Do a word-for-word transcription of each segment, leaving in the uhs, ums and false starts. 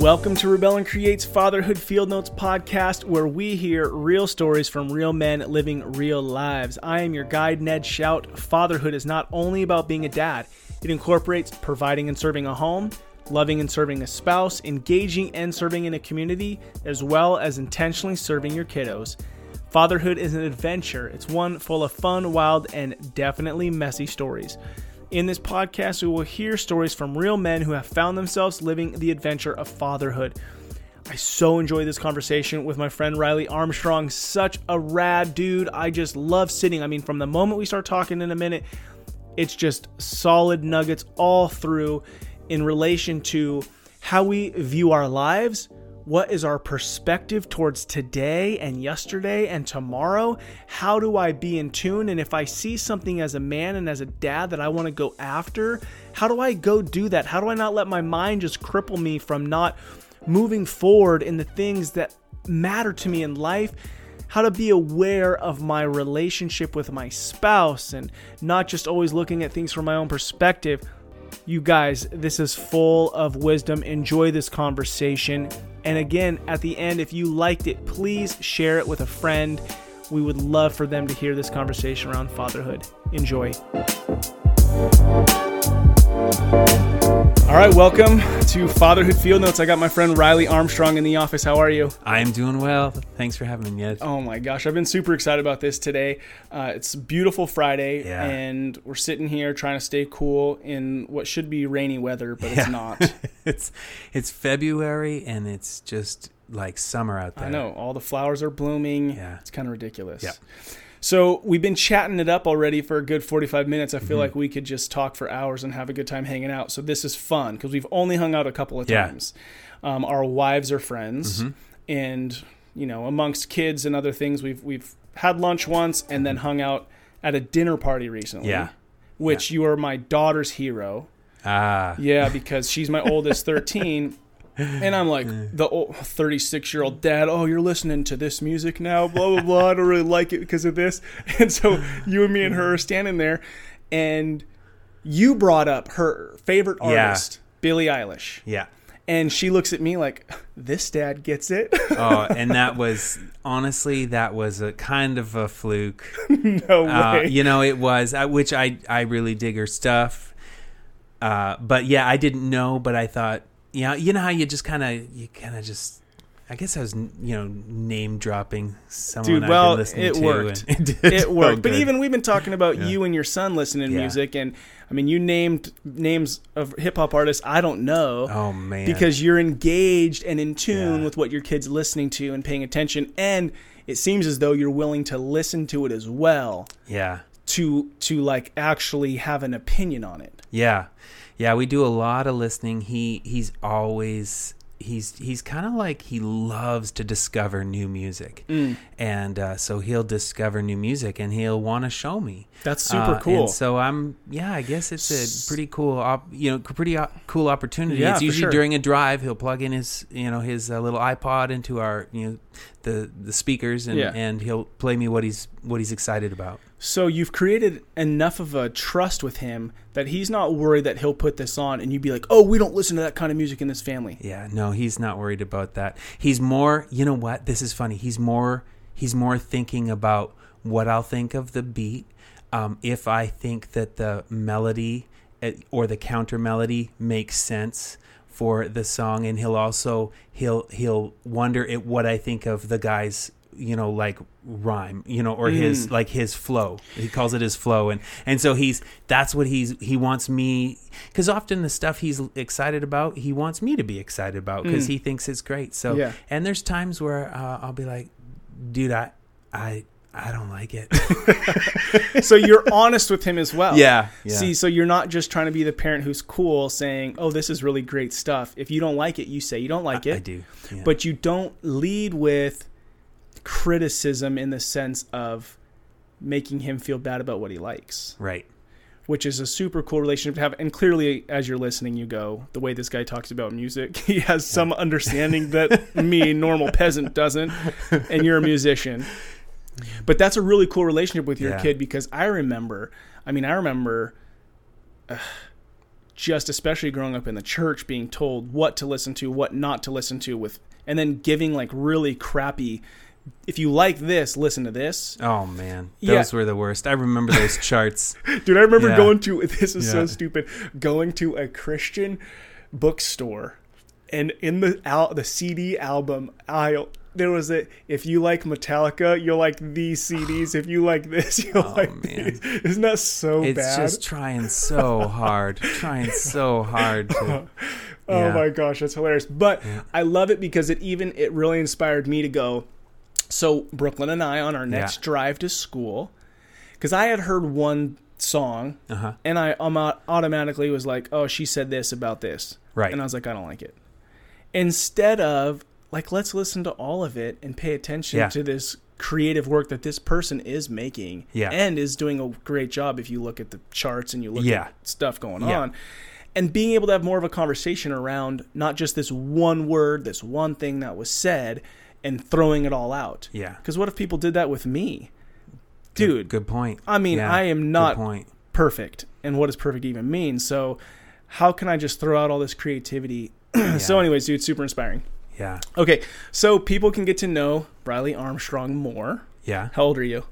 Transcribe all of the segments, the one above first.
Welcome to Rebel and Create's Fatherhood Field Notes podcast, where we hear real stories from real men living real lives. I am your guide, Ned Shout. Fatherhood is not only about being a dad. It incorporates providing and serving a home, loving and serving a spouse, engaging and serving in a community, as well as intentionally serving your kiddos. Fatherhood is an adventure. It's one full of fun, wild, and definitely messy stories. In this podcast, we will hear stories from real men who have found themselves living the adventure of fatherhood. I so enjoyed this conversation with my friend Riley Armstrong, such a rad dude. I just love sitting. I mean, from the moment we start talking in a minute, it's just solid nuggets all through in relation to how we view our lives. What is our perspective towards today and yesterday and tomorrow? How do I be in tune? And if I see something as a man and as a dad that I want to go after, how do I go do that? How do I not let my mind just cripple me from not moving forward in the things that matter to me in life? How to be aware of my relationship with my spouse and not just always looking at things from my own perspective. You guys, this is full of wisdom. Enjoy this conversation. And again, at the end, if you liked it, please share it with a friend. We would love for them to hear this conversation around fatherhood. Enjoy. All right, welcome to Fatherhood Field Notes. I got my friend Riley Armstrong in the office. How are you? I am doing well. Thanks for having me, Ned. Oh my gosh, I've been super excited about this today. Uh, it's a beautiful Friday, yeah. And we're sitting here trying to stay cool in what should be rainy weather, but yeah. It's not. it's it's February, and it's just like summer out there. I know. All the flowers are blooming. Yeah. It's kind of ridiculous. Yeah. So we've been chatting it up already for a good forty-five minutes. I feel mm-hmm. like we could just talk for hours and have a good time hanging out. So this is fun because we've only hung out a couple of yeah. times. Um, our wives are friends, mm-hmm. and you know, amongst kids and other things, we've we've had lunch once and then hung out at a dinner party recently. Yeah, which yeah. you are my daughter's hero. Ah, yeah, because she's my oldest, thirteen. And I'm like, the old thirty-six-year-old dad, oh, you're listening to this music now, blah, blah, blah. I don't really like it because of this. And so you and me and her are standing there, and you brought up her favorite artist, yeah. Billie Eilish. Yeah. And she looks at me like, this dad gets it. Oh, and that was, honestly, that was a kind of a fluke. No way. Uh, you know, it was, which I, I really dig her stuff. Uh, but, yeah, I didn't know, but I thought, you know, you know how you just kind of, you kind of just, I guess I was, you know, name dropping someone. Dude, well, I've been listening it to. Worked. It worked. It worked. But even we've been talking about yeah. you and your son listening to yeah. music. And I mean, you named names of hip hop artists I don't know. Oh, man. Because you're engaged and in tune yeah. with what your kid's listening to and paying attention. And it seems as though you're willing to listen to it as well. Yeah. To, to like actually have an opinion on it. Yeah. Yeah, we do a lot of listening. He he's always he's he's kind of like he loves to discover new music, mm. and uh, so he'll discover new music and he'll want to show me. That's super uh, cool. And so I'm yeah, I guess it's a pretty cool op, you know pretty op, cool opportunity. Yeah, it's usually for sure. During a drive, he'll plug in his you know his uh, little iPod into our you know the the speakers and, yeah. and he'll play me what he's what he's excited about. So you've created enough of a trust with him that he's not worried that he'll put this on and you'd be like, oh, we don't listen to that kind of music in this family. Yeah, no, he's not worried about that. He's more, you know what? This is funny. He's more he's more thinking about what I'll think of the beat. Um, if I think that the melody or the counter melody makes sense for the song, and he'll also he'll he'll wonder at what I think of the guy's you know like rhyme you know or mm. his like his flow. He calls it his flow, and and so he's that's what he's he wants me, because often the stuff he's excited about he wants me to be excited about because mm. he thinks it's great. So yeah. and there's times where uh, I'll be like, dude, I I I don't like it. So you're honest with him as well. Yeah, yeah. See, so you're not just trying to be the parent who's cool saying, oh, this is really great stuff. If you don't like it, you say you don't like I, it. I do. Yeah. But you don't lead with criticism in the sense of making him feel bad about what he likes. Right. Which is a super cool relationship to have. And clearly, as you're listening, you go, the way this guy talks about music, he has yeah. some understanding that me, normal peasant, doesn't. And you're a musician. But that's a really cool relationship with your yeah. kid, because I remember, I mean, I remember uh, just especially growing up in the church, being told what to listen to, what not to listen to, with, and then giving like really crappy, if you like this, listen to this. Oh man, those yeah. were the worst. I remember those charts. Dude, I remember yeah. going to, this is yeah. so stupid, going to a Christian bookstore, and in the al- the C D album aisle, there was a, if you like Metallica, you'll like these C Ds. If you like this, you'll oh, like man. these. Isn't that so it's bad? It's just trying so hard. trying so hard. To, oh yeah. my gosh, that's hilarious. But yeah. I love it because it even, it really inspired me to go, so Brooklyn and I on our next yeah. drive to school, because I had heard one song uh-huh. and I automatically was like, oh, she said this about this. Right. And I was like, I don't like it. Instead of like, let's listen to all of it and pay attention yeah. to this creative work that this person is making yeah. and is doing a great job if you look at the charts and you look yeah. at stuff going yeah. on. And being able to have more of a conversation around not just this one word, this one thing that was said, and throwing it all out. Yeah. Because what if people did that with me? Dude. Good, good point. I mean, yeah, I am not perfect. And what does perfect even mean? So how can I just throw out all this creativity? yeah. So anyways, dude, super inspiring. Yeah. Okay. So people can get to know Riley Armstrong more. Yeah. How old are you?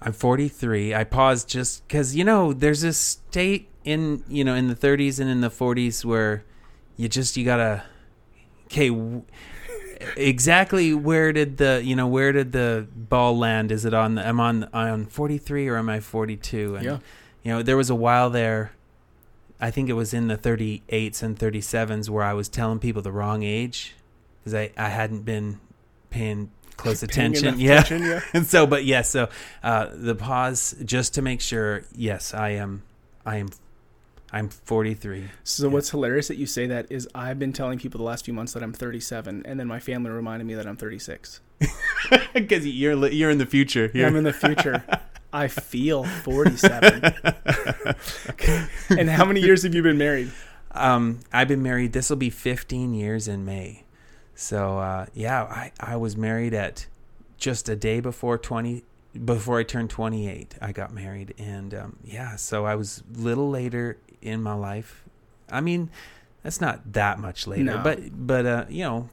I'm forty-three. I paused just because, you know, there's this state in, you know, in the thirties and in the forties where you just, you gotta, okay, w- exactly where did the, you know, where did the ball land? Is it on the, I'm on, I'm forty-three or am I forty-two? And, yeah. you know, there was a while there, I think it was in the thirty-eights and thirty-sevens where I was telling people the wrong age because I, I hadn't been paying close attention. Yeah. attention. Yeah. And so, but yes, yeah, so uh, the pause just to make sure, yes, I am, I am, I'm forty-three. So yeah. what's hilarious that you say that is I've been telling people the last few months that I'm thirty-seven, and then my family reminded me that I'm thirty-six. Because you're, you're in the future. You're... I'm in the future. I feel forty-seven. And how many years have you been married? Um, I've been married. This will be fifteen years in May. So, uh, yeah, I, I was married at just a day before twenty, before I turned twenty-eight. I got married. And, um, yeah, so I was a little later in my life. I mean, that's not that much later. No. But, but uh, you know,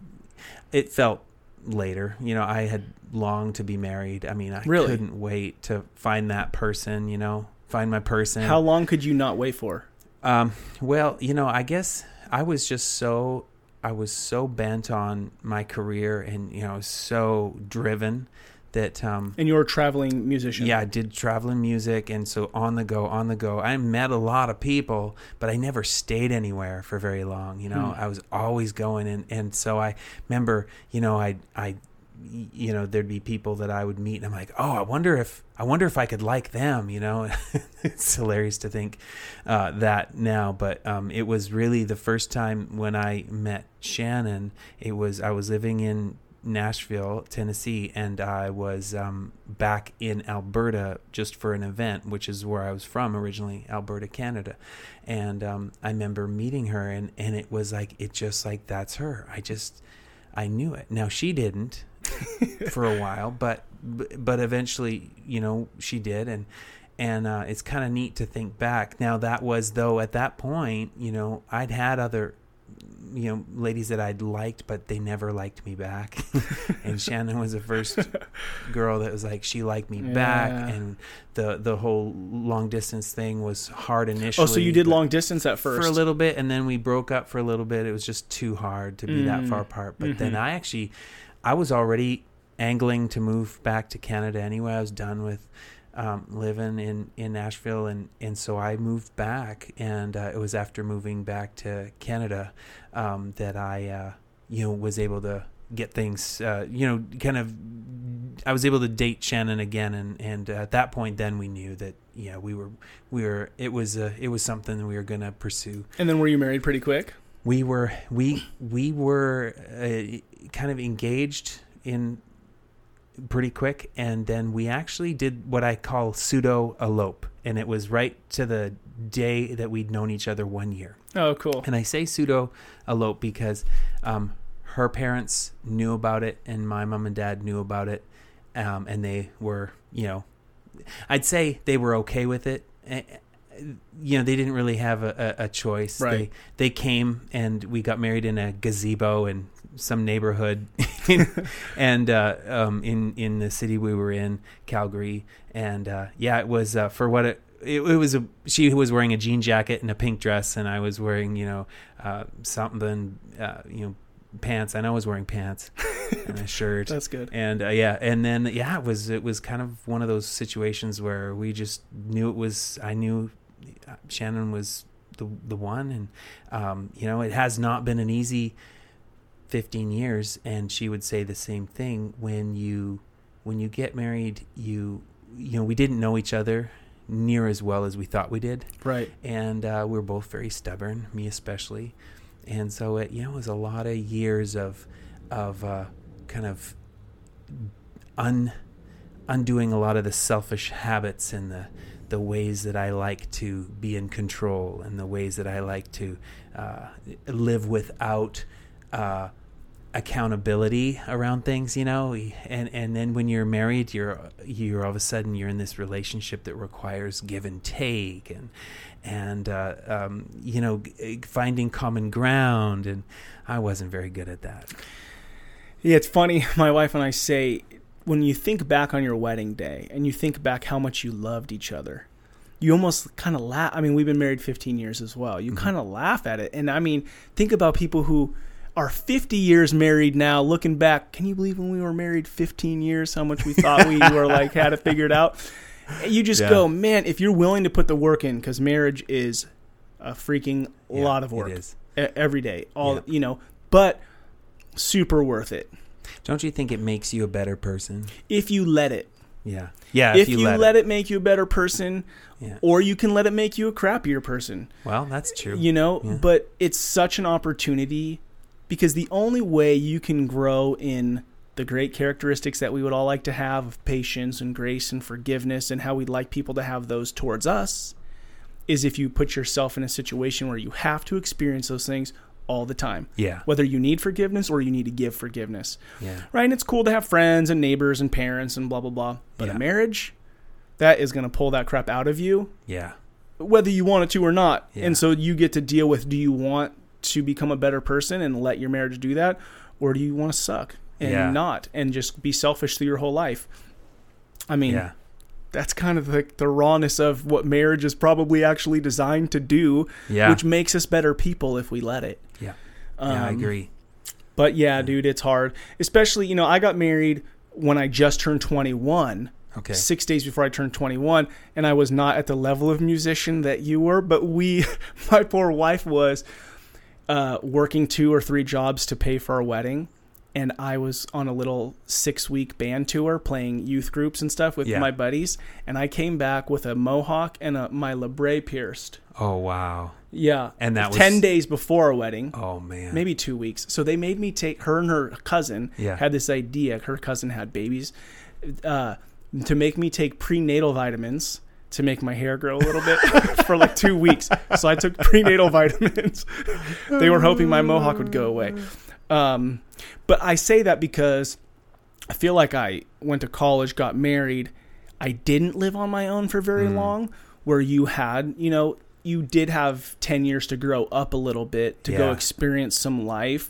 it felt later. You know, I had longed to be married. I mean, I really? couldn't wait to find that person, you know, find my person. How long could you not wait for? Um, well, you know, I guess I was just so, I was so bent on my career and, you know, so driven that, um, and you're a traveling musician. Yeah, I did traveling music. And so on the go, on the go, I met a lot of people, but I never stayed anywhere for very long. You know, hmm. I was always going. And, and so I remember, you know, I, I, you know, there'd be people that I would meet and I'm like, oh, I wonder if, I wonder if I could like them, you know. It's hilarious to think uh, that now, but um, it was really the first time when I met Shannon. It was, I was living in Nashville, Tennessee, and I was um, back in Alberta just for an event, which is where I was from originally, Alberta, Canada. And um, I remember meeting her and, and it was like, it just like, that's her. I just, I knew it. Now she didn't. for a while, but but eventually, you know, she did, and and uh, it's kind of neat to think back. Now that was though at that point, you know, I'd had other, you know, ladies that I'd liked, but they never liked me back. And Shannon was the first girl that was like, she liked me yeah. back, and the the whole long distance thing was hard initially. Oh, so you did long distance at first for a little bit, and then we broke up for a little bit. It was just too hard to be mm. that far apart. But mm-hmm. then I actually. I was already angling to move back to Canada anyway. I was done with um, living in, in Nashville, and, and so I moved back. And uh, it was after moving back to Canada um, that I, uh, you know, was able to get things, uh, you know, kind of. I was able to date Shannon again, and, and at that point, then we knew that yeah, we were we were it was a, it was something that we were going to pursue. And then, were you married pretty quick? We were we we were uh, kind of engaged in pretty quick, and then we actually did what I call pseudo elope, and it was right to the day that we'd known each other one year. Oh, cool! And I say pseudo elope because um, her parents knew about it, and my mom and dad knew about it, um, and they were, you know, I'd say they were okay with it. you know, they didn't really have a, a, a choice. Right. They, they came, and we got married in a gazebo in some neighborhood, and uh, um, in in the city we were in, Calgary. And uh, yeah, it was uh, for what it, it, it was. A, she was wearing a jean jacket and a pink dress, and I was wearing, you know, uh, something, uh, you know, pants. I know I was wearing pants and a shirt. That's good. And uh, yeah, and then yeah, it was it was kind of one of those situations where we just knew it was. I knew Shannon was the the one, and um, you know, it has not been an easy fifteen years, and she would say the same thing. When you when you get married, you you know, we didn't know each other near as well as we thought we did. Right. And uh, we were both very stubborn, me especially. And so it, you know, it was a lot of years of of uh, kind of un, undoing a lot of the selfish habits and the the ways that I like to be in control, and the ways that I like to uh, live without uh, accountability around things, you know. And and then when you're married, you're you're all of a sudden you're in this relationship that requires give and take, and and uh, um, you know, finding common ground. And I wasn't very good at that. Yeah, it's funny. My wife and I say, when you think back on your wedding day and you think back how much you loved each other, you almost kind of laugh. I mean, we've been married fifteen years as well. You mm-hmm. kind of laugh at it. And I mean, think about people who are fifty years married now, looking back. Can you believe when we were married fifteen years, how much we thought we were like had it figured out? You just yeah. go, man, if you're willing to put the work in, because marriage is a freaking yeah, lot of work. It is. Every day, all yeah. you know, but super worth it. Don't you think it makes you a better person? If you let it. Yeah. Yeah. If, if you, you let, let it. it make you a better person, yeah. or you can let it make you a crappier person. Well, that's true. You know, yeah. but it's such an opportunity, because the only way you can grow in the great characteristics that we would all like to have of patience and grace and forgiveness, and how we'd like people to have those towards us, is if you put yourself in a situation where you have to experience those things all the time. Yeah. Whether you need forgiveness or you need to give forgiveness. Yeah. Right. And it's cool to have friends and neighbors and parents and blah, blah, blah. But yeah. a marriage, that is going to pull that crap out of you. Yeah. Whether you want it to or not. Yeah. And so you get to deal with, do you want to become a better person and let your marriage do that? Or do you want to suck and yeah. not, and just be selfish through your whole life? I mean, yeah. that's kind of like the rawness of what marriage is probably actually designed to do, yeah. which makes us better people if we let it. Yeah, um, yeah I agree. But yeah, yeah, dude, it's hard. Especially, you know, I got married when I just turned twenty-one. Okay. Six days before I turned twenty-one, and I was not at the level of musician that you were, but we, my poor wife was uh, working two or three jobs to pay for our wedding. And I was on a little six-week band tour playing youth groups and stuff with yeah. my buddies. And I came back with a mohawk and a, my labrae pierced. Oh, wow. Yeah. And that was ten days before our wedding. Oh, man. Maybe two weeks. So they made me take, her and her cousin yeah. had this idea. Her cousin had babies. Uh, to make me take prenatal vitamins to make my hair grow a little bit for like two weeks. So I took prenatal vitamins. They were hoping my mohawk would go away. Um, but I say that because I feel like I went to college, got married. I didn't live on my own for very mm. long, where you had, you know, you did have ten years to grow up a little bit, to yeah. go experience some life,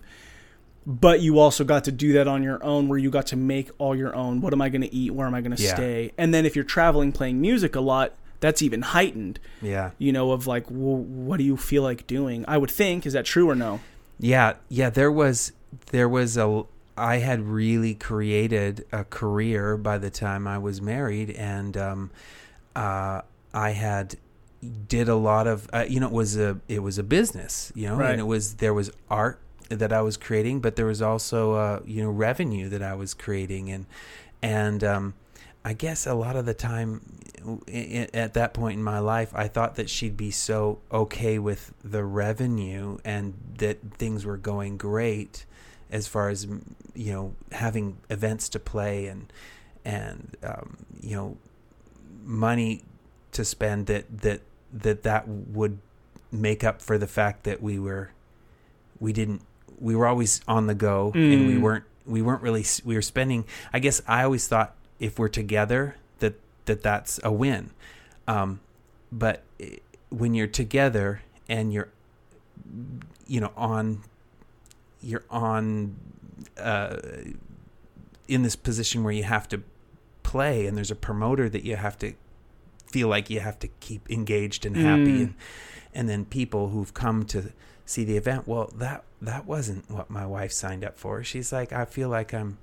but you also got to do that on your own, where you got to make all your own. What am I going to eat? Where am I going to yeah. stay? And then if you're traveling, playing music a lot, that's even heightened, yeah. you know, of like, well, what do you feel like doing? I would think, is that true or no? Yeah, yeah, there was, there was a, I had really created a career by the time I was married, and um, uh, I had did a lot of, uh, you know, it was a, it was a business, you know, right. and it was, there was art that I was creating, but there was also, uh, you know, revenue that I was creating, and, and um, I guess a lot of the time at that point in my life, I thought that she'd be so okay with the revenue and that things were going great as far as, you know, having events to play and, and, um, you know, money to spend, that, that, that, that would make up for the fact that we were, we didn't, we were always on the go mm. and we weren't, we weren't really, we were spending, I guess I always thought if we're together, that that's a win. Um, but when you're together and you're, you know, on, you're on, uh, in this position where you have to play, and there's a promoter that you have to feel like you have to keep engaged and happy, mm. and, and then people who've come to see the event, well, that that wasn't what my wife signed up for. She's like, I feel like I'm,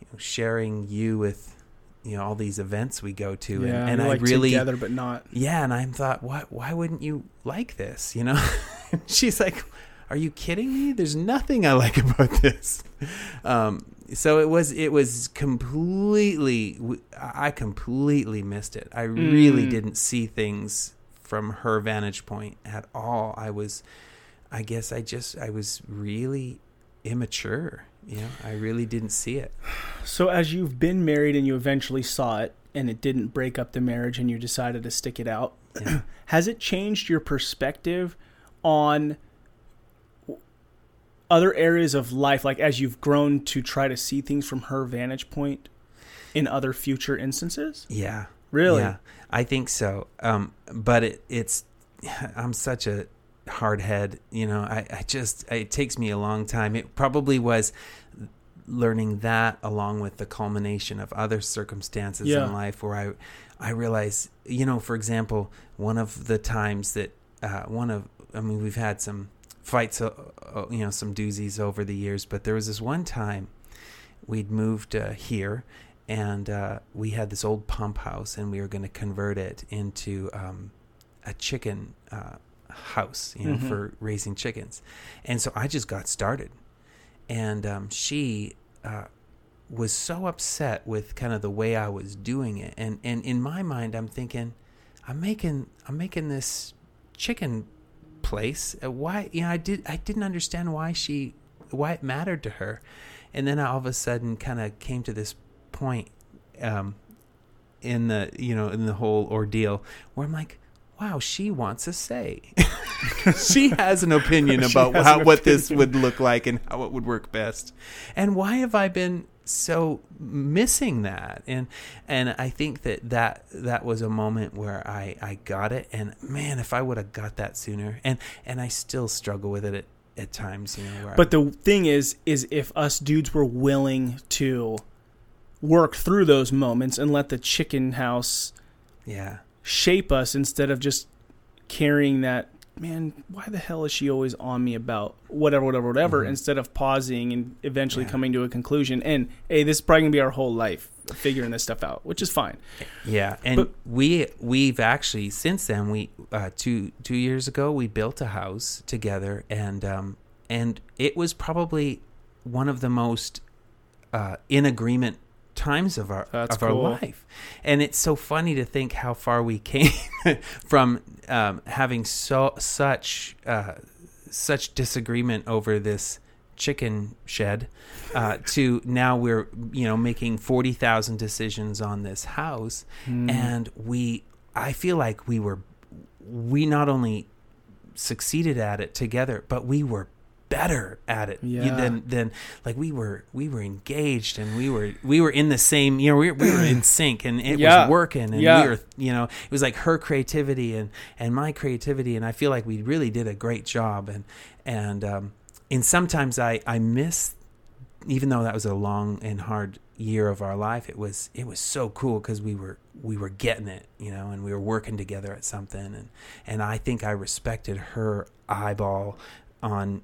you know, sharing you with, you know, all these events we go to, and, yeah, and I like really together, but not. Yeah, and I thought, what? Why wouldn't you like this? You know, she's like, are you kidding me? There's nothing I like about this. Um, so it was, it was completely, I completely missed it. I really mm. didn't see things from her vantage point at all. I was, I guess, I just, I was really immature. You know, I really didn't see it. So as you've been married and you eventually saw it and it didn't break up the marriage and you decided to stick it out, yeah. has it changed your perspective on other areas of life, like as you've grown to try to see things from her vantage point in other future instances? Yeah. Really? Yeah, I think so. Um, but it, it's, I'm such a hard head, you know, I, I just, it takes me a long time. It probably was learning that along with the culmination of other circumstances yeah. in life where I, I realized, you know, for example, one of the times that, uh, one of, I mean, we've had some fights, uh, you know, some doozies over the years, but there was this one time we'd moved uh, here, and uh, we had this old pump house, and we were going to convert it into um, a chicken uh, house, you know, mm-hmm. for raising chickens. And so I just got started, and um, she uh, was so upset with kind of the way I was doing it, and and in my mind, I'm thinking, I'm making, I'm making this chicken place. Why, you know, I did, I didn't understand why she, why it mattered to her. And then I all of a sudden kind of came to this point, um, in the, you know, in the whole ordeal where I'm like, wow, she wants a say. She has an opinion about how, opinion. what this would look like and how it would work best. And why have I been so missing that? And, and I think that, that, that was a moment where I, I got it, and man, if I would have got that sooner. And, and I still struggle with it at, at times, you know, where but I'm, the thing is, is if us dudes were willing to work through those moments and let the chicken house yeah. shape us, instead of just carrying that, man, why the hell is she always on me about whatever, whatever, whatever, mm-hmm. instead of pausing and eventually yeah. coming to a conclusion. And, hey, this is probably going to be our whole life, figuring this stuff out, which is fine. Yeah, and but, we, we've actually, since then, we uh, two two years ago, we built a house together, and um, and it was probably one of the most uh, in agreement times of our that's of our cool. life. And it's so funny to think how far we came from um having so such uh such disagreement over this chicken shed uh to now we're, you know, making forty thousand decisions on this house. mm. And we I feel like we were we not only succeeded at it together, but we were better at it yeah. than than like we were we were engaged, and we were we were in the same, you know, we were, we were in sync, and it yeah. was working, and yeah. we were, you know, it was like her creativity and and my creativity, and I feel like we really did a great job. And and um and sometimes I I miss, even though that was a long and hard year of our life, it was it was so cool because we were we were getting it, you know, and we were working together at something, and and I think I respected her eyeball on,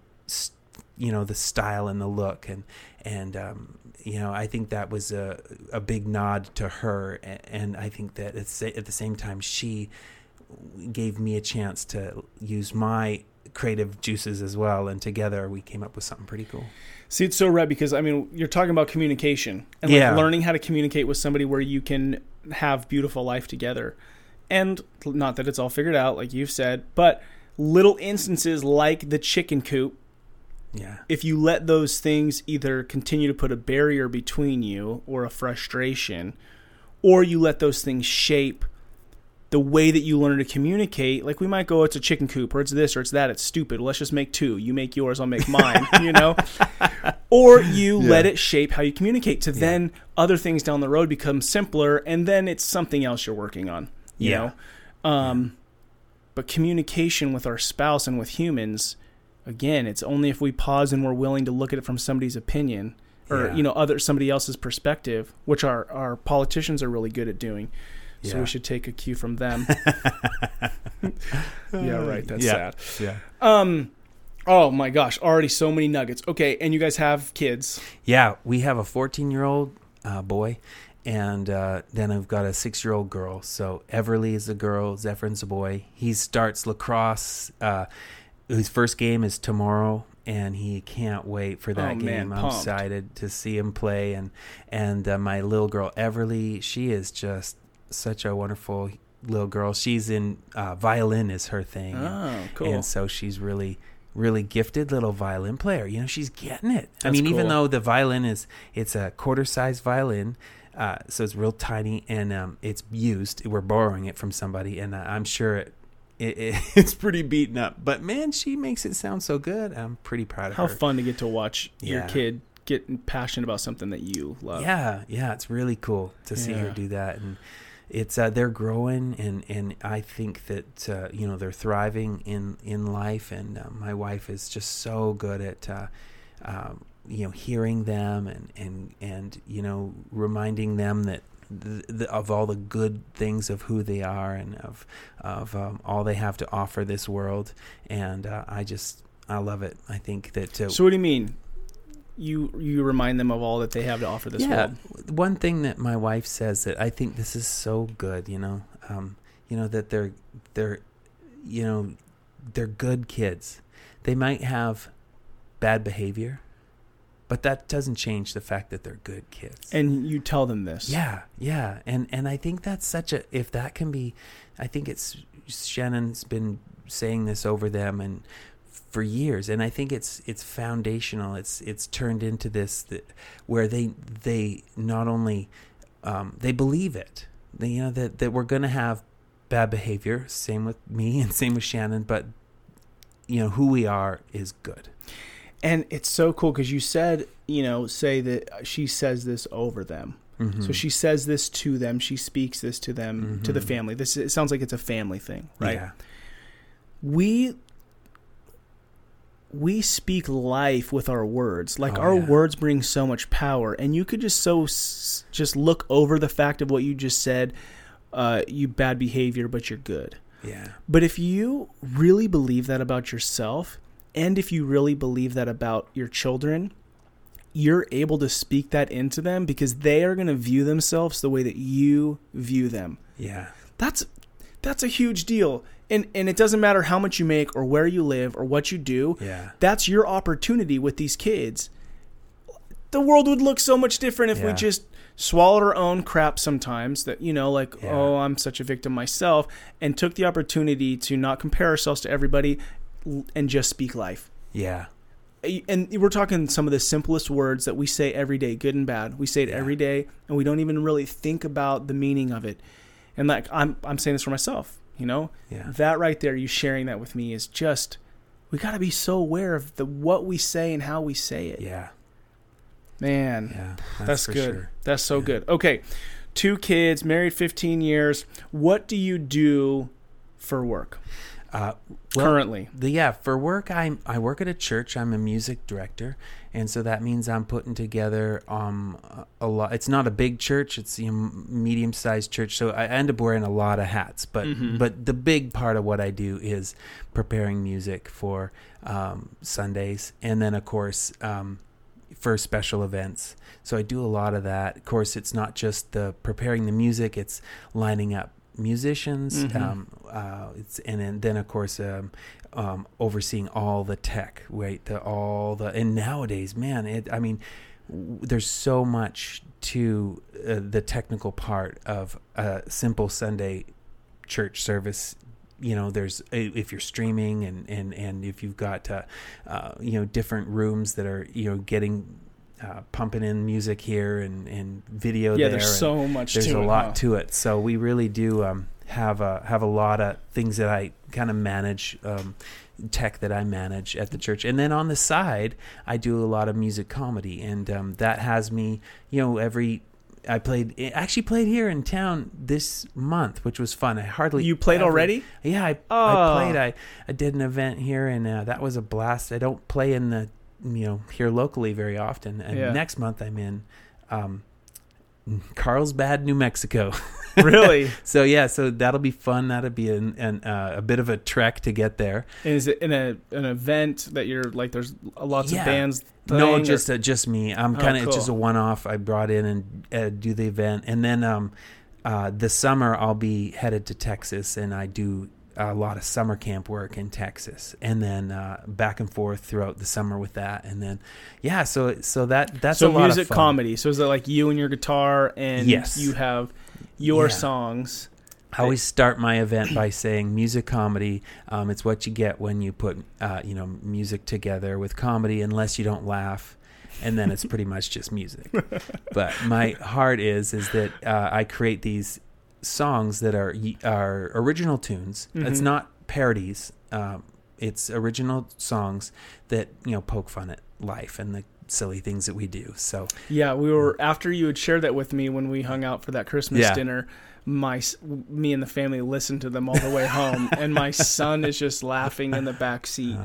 you know, the style and the look, and and um you know, I think that was a a big nod to her, and, and I think that it's at the same time she gave me a chance to use my creative juices as well, and together we came up with something pretty cool. See, it's so rad because I mean, you're talking about communication and like yeah. learning how to communicate with somebody where you can have beautiful life together, and not that it's all figured out like you've said, but little instances like the chicken coop. Yeah. If you let those things either continue to put a barrier between you or a frustration, or you let those things shape the way that you learn to communicate, like we might go, it's a chicken coop, or it's this, or it's that, it's stupid. Let's just make two. You make yours, I'll make mine, you know? Or you yeah. let it shape how you communicate to yeah. then other things down the road become simpler, and then it's something else you're working on, you yeah. know? Um, yeah. But communication with our spouse and with humans, again, it's only if we pause and we're willing to look at it from somebody's opinion or, yeah. you know, other somebody else's perspective, which our, our politicians are really good at doing. So yeah. we should take a cue from them. yeah, right. That's yeah. sad. Yeah. Um, oh, my gosh. Already so many nuggets. Okay. And you guys have kids. Yeah. We have a fourteen-year-old uh, boy. And uh, then I've got a six-year-old girl. So Everly is a girl. Zephyrin's a boy. He starts lacrosse. Uh, his first game is tomorrow. And he can't wait for that oh, game. Man, I'm excited to see him play. And, and uh, my little girl, Everly, she is just such a wonderful little girl. She's in uh, violin is her thing. Oh, cool. And so she's really, really gifted little violin player. You know, she's getting it. That's I mean, cool. even though the violin is, it's a quarter-sized violin, uh, so it's real tiny, and um, it's used. We're borrowing it from somebody, and uh, I'm sure it, it, it it's pretty beaten up. But, man, she makes it sound so good. I'm pretty proud of How her. How fun to get to watch yeah. your kid get passionate about something that you love. Yeah, yeah, it's really cool to see yeah. her do that. And It's uh, they're growing, and, and I think that uh, you know they're thriving in, in life, and uh, my wife is just so good at uh, um, you know hearing them and, and and you know reminding them that th- th- of all the good things of who they are and of of um, all they have to offer this world, and uh, I just I love it. I think that. Uh, so what do you mean? You you remind them of all that they have to offer this yeah. world. One thing that my wife says that I think this is so good, you know, um, you know that they're they're you know they're good kids. They might have bad behavior, but that doesn't change the fact that they're good kids. And you tell them this. Yeah, yeah, and and I think that's such a if that can be, I think it's Shannon's been saying this over them and. For years, and I think it's it's foundational. It's it's turned into this that, where they they not only um, they believe it. They, you know that that we're going to have bad behavior. Same with me and same with Shannon. But you know who we are is good. And it's so cool because you said you know say that she says this over them. Mm-hmm. So she says this to them. She speaks this to them mm-hmm. to the family. This it sounds like it's a family thing, right? Yeah. We. We speak life with our words. Like oh, our yeah. words bring so much power, and you could just so s- just look over the fact of what you just said. Uh, you bad behavior, but you're good. Yeah. But if you really believe that about yourself, and if you really believe that about your children, you're able to speak that into them because they are going to view themselves the way that you view them. Yeah. That's that's a huge deal. And and it doesn't matter how much you make or where you live or what you do. Yeah. That's your opportunity with these kids. The world would look so much different if yeah. we just swallowed our own crap sometimes that, you know, like, yeah. oh, I'm such a victim myself, and took the opportunity to not compare ourselves to everybody and just speak life. Yeah. And we're talking some of the simplest words that we say every day, good and bad. We say it yeah. every day, and we don't even really think about the meaning of it. And like I'm I'm saying this for myself. You know, yeah. that right there, you sharing that with me is just, we got to be so aware of the what we say and how we say it. Yeah. Man, yeah, that's, that's good. Sure. That's so yeah. good. Okay. Two kids, married fifteen years. What do you do for work uh, well, currently? The, yeah. For work, I I work at a church. I'm a music director. And so that means I'm putting together um, a lot. It's not a big church; it's a medium-sized church. So I end up wearing a lot of hats. But mm-hmm. but the big part of what I do is preparing music for um, Sundays, and then of course um, for special events. So I do a lot of that. Of course, it's not just the preparing the music; it's lining up musicians. Mm-hmm. Um, uh, it's and, and then of course. Um, Um, overseeing all the tech, right? The, all the and nowadays, man, it, I mean, w- there's so much to uh, the technical part of a simple Sunday church service. You know, there's if you're streaming and and and if you've got uh, uh, you know different rooms that are you know getting. Uh, pumping in music here and, and video yeah, there. Yeah, there's so much to it. There's a lot now. to it. So we really do um, have a have a lot of things that I kind of manage, um, tech that I manage at the church. And then on the side, I do a lot of music comedy. And um, that has me, you know, every I played actually played here in town this month, which was fun. I hardly you played ever, already? Yeah, I, oh. I played. I, I did an event here, and uh, that was a blast. I don't play in the you know here locally very often. And yeah. next month I'm in um, Carlsbad, New Mexico. Really? So yeah, so that'll be fun. That'll be an, an uh, a bit of a trek to get there. And is it in a an event that you're like? There's lots yeah. of bands. No, just uh, just me. I'm kind of oh, cool. It's just a one-off. I brought in and uh, do the event, and then um, uh, this summer I'll be headed to Texas, and I do a lot of summer camp work in Texas, and then uh, back and forth throughout the summer with that, and then yeah, so so that that's so a lot music, of fun. Comedy. So is it like you and your guitar, and yes. you have your yeah. songs? I always start my event by saying music comedy. Um, it's what you get when you put, uh, you know, music together with comedy, unless you don't laugh, and then it's pretty much just music. But my heart is is that uh, I create these songs that are are original tunes. Mm-hmm. It's not parodies. Um, it's original songs that you know poke fun at life and the silly things that we do. So yeah, we were after you had shared that with me when we hung out for that Christmas yeah. dinner. My me and the family listened to them all the way home, and my son is just laughing in the back seat. Uh,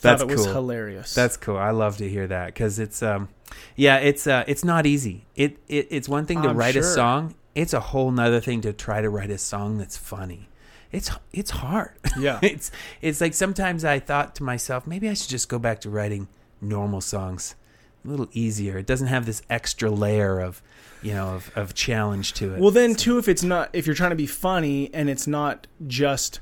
that's Thought it cool. was hilarious. That's cool. I love to hear that because it's um, yeah, it's uh, it's not easy. It, it it's one thing to I'm write sure. a song. It's a whole nother thing to try to write a song that's funny. It's it's hard. Yeah, it's it's like sometimes I thought to myself, maybe I should just go back to writing normal songs. A little easier. It doesn't have this extra layer of you know of, of challenge to it. Well then so. too, if it's not if you're trying to be funny and it's not just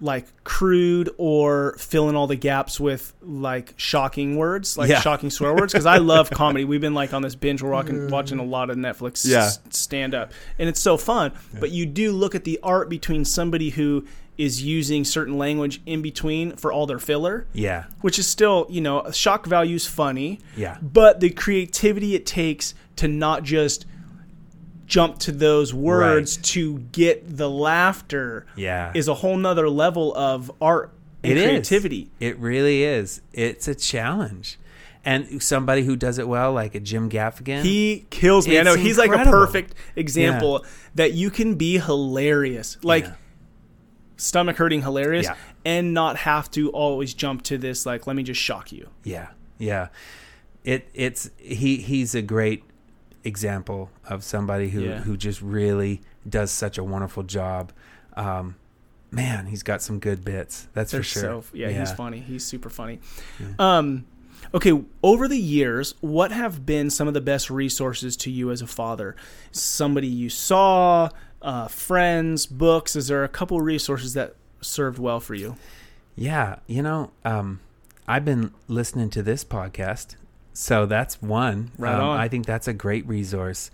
like crude or filling all the gaps with like shocking words like yeah. shocking swear words, because I love comedy. We've been like on this binge we're walking, watching a lot of Netflix yeah. s- stand up, and it's so fun yeah. but you do look at the art between somebody who is using certain language in between for all their filler. Yeah. Which is still, you know, shock value's funny. Yeah. But the creativity it takes to not just jump to those words right. to get the laughter yeah. is a whole nother level of art and it creativity. Is. It really is. It's a challenge. And somebody who does it well, like a Jim Gaffigan. He kills me. I know. He's incredible. Like a perfect example yeah. that you can be hilarious. Like, yeah. stomach hurting hilarious yeah. and not have to always jump to this like let me just shock you yeah yeah it it's he he's a great example of somebody who yeah. who just really does such a wonderful job. Um man, he's got some good bits, that's They're for sure so, yeah, yeah he's funny, he's super funny yeah. um Okay, over the years, what have been some of the best resources to you as a father? Somebody you saw, uh, friends, books. Is there a couple of resources that served well for you? Yeah, you know, um, I've been listening to this podcast, so that's one. Right um, on. I think that's a great resource.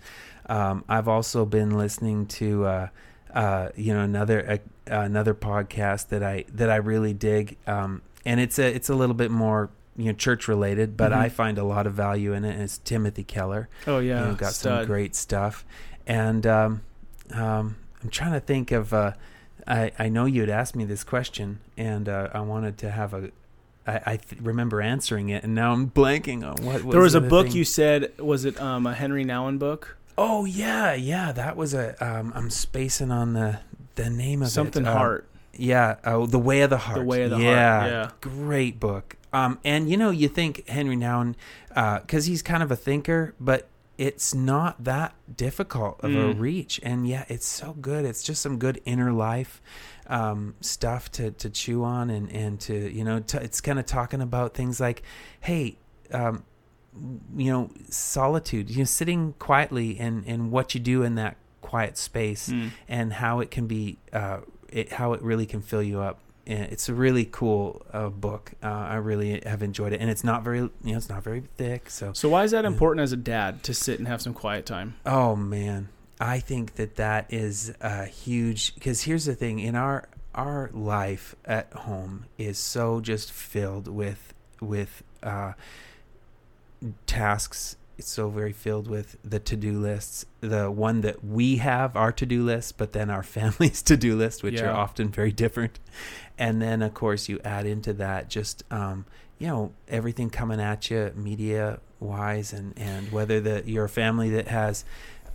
Um, I've also been listening to, uh, uh, you know, another uh, another podcast that I that I really dig, um, and it's a it's a little bit more. You know, church related, but mm-hmm. I find a lot of value in it. And it's Timothy Keller. Oh yeah, you know, got Stud. Some great stuff. And um, um, I'm trying to think of. Uh, I I know you had asked me this question, and uh, I wanted to have a. I, I th- remember answering it, and now I'm blanking on what. Was there was the a book thing? You said was it um, a Henry Nouwen book? Oh yeah, yeah, that was a. Um, I'm spacing on the the name of something it. something heart. Um, yeah, oh, the Way of the Heart. The Way of the yeah, Heart. Yeah, great book. Um, and, you know, you think Henry Nouwen, because uh, he's kind of a thinker, but it's not that difficult of mm. a reach. And, yeah, it's so good. It's just some good inner life um, stuff to, to chew on and, and to, you know, t- it's kind of talking about things like, hey, um, you know, solitude, you know, sitting quietly and, and what you do in that quiet space mm. and how it can be, uh, it, how it really can fill you up. It's a really cool uh, book. Uh, I really have enjoyed it, and it's not very, you know, it's not very thick. So, so why is that important uh, as a dad to sit and have some quiet time? Oh man, I think that that is a huge. Because here's the thing: in our our life at home is so just filled with with uh, tasks. It's so very filled with the to-do lists, the one that we have, our to-do list, but then our family's to-do list, which yeah. are often very different. And then, of course, you add into that just, um, you know, everything coming at you media-wise and, and whether the, you're a family that has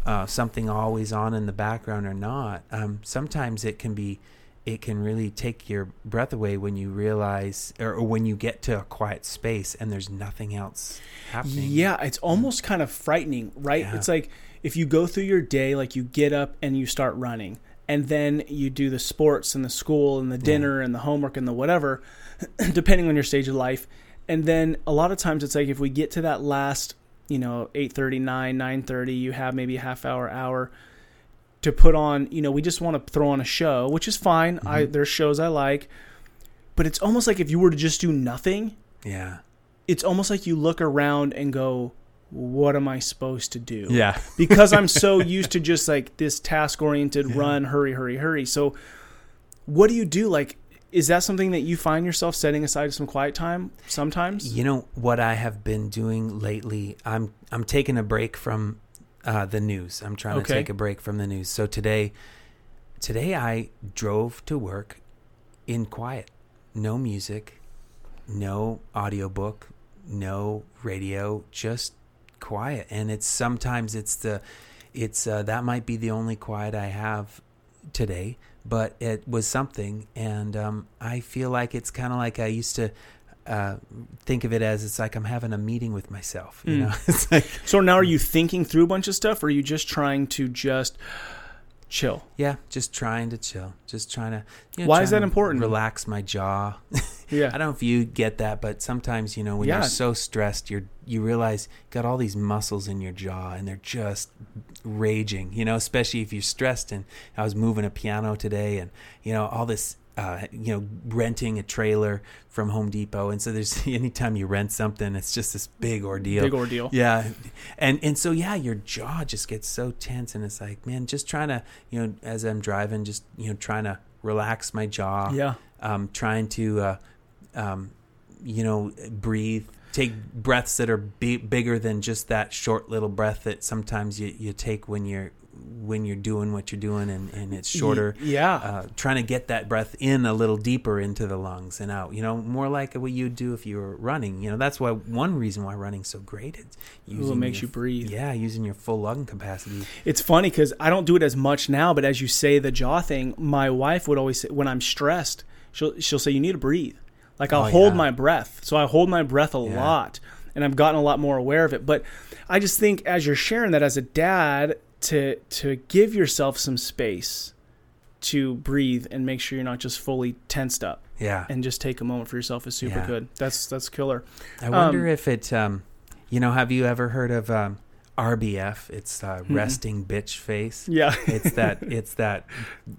uh, something always on in the background or not, um, sometimes it can be, it can really take your breath away when you realize, or, or when you get to a quiet space and there's nothing else happening. Yeah, it's almost kind of frightening, right? Yeah. It's like if you go through your day, like you get up and you start running, and then you do the sports and the school and the dinner yeah. and the homework and the whatever, depending on your stage of life. And then a lot of times it's like if we get to that last, you know, eight thirty, nine, nine thirty, you have maybe a half hour, hour to put on, you know, we just want to throw on a show, which is fine. Mm-hmm. I, there's shows I like, but it's almost like if you were to just do nothing, yeah, it's almost like you look around and go, what am I supposed to do? Yeah. Because I'm so used to just like this task oriented yeah. run, hurry, hurry, hurry. So what do you do? Like, is that something that you find yourself setting aside some quiet time sometimes? You know what I have been doing lately? I'm, I'm taking a break from, Uh, the news. I'm trying okay. to take a break from the news. So today, today I drove to work in quiet. No music, no audiobook, no radio, just quiet. And it's sometimes it's the, it's uh, that might be the only quiet I have today, but it was something. And um, I feel like it's kind of like I used to Uh, think of it as it's like I'm having a meeting with myself, you mm. know. It's like, so now are you thinking through a bunch of stuff, or are you just trying to just chill? Yeah, just trying to chill, just trying to. You know, why is that important? Relax my jaw. Yeah, I don't know if you get that, but sometimes you know when yeah. you're so stressed, you're you realize you got all these muscles in your jaw and they're just raging. You know, especially if you're stressed. And I was moving a piano today, and you know all this. Uh, you know, renting a trailer from Home Depot. And so there's anytime you rent something, it's just this big ordeal. Big ordeal. Yeah. And and so, yeah, your jaw just gets so tense. And it's like, man, just trying to, you know, as I'm driving, just, you know, trying to relax my jaw. Yeah. Um, trying to, uh, um, you know, breathe. Take breaths that are b- bigger than just that short little breath that sometimes you, you take when you're, when you're doing what you're doing and, and it's shorter. Yeah. Uh, trying to get that breath in a little deeper into the lungs and out, you know, more like what you'd do if you were running. You know, that's why one reason why running's so great. It's using Ooh, it makes your, you breathe. Yeah, using your full lung capacity. It's funny because I don't do it as much now, but as you say the jaw thing, my wife would always say when I'm stressed, she'll, she'll say, you need to breathe. Like I'll oh, hold yeah. my breath. So I hold my breath a yeah. lot and I've gotten a lot more aware of it. But I just think as you're sharing that as a dad, to to give yourself some space to breathe and make sure you're not just fully tensed up. Yeah. And just take a moment for yourself is super yeah. good. That's that's killer. I wonder um, if it, um, you know, have you ever heard of um, R B F? It's uh, mm-hmm. resting bitch face. Yeah. It's that, it's that,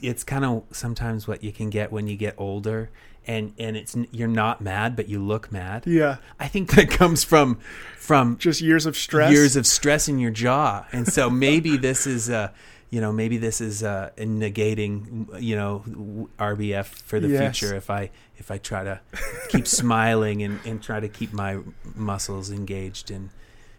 it's kind of sometimes what you can get when you get older. And and it's you're not mad, but you look mad. Yeah, I think that comes from from just years of stress, years of stress in your jaw. And so maybe this is uh you know maybe this is uh negating you know R B F for the yes. future if I if I try to keep smiling and, and try to keep my muscles engaged in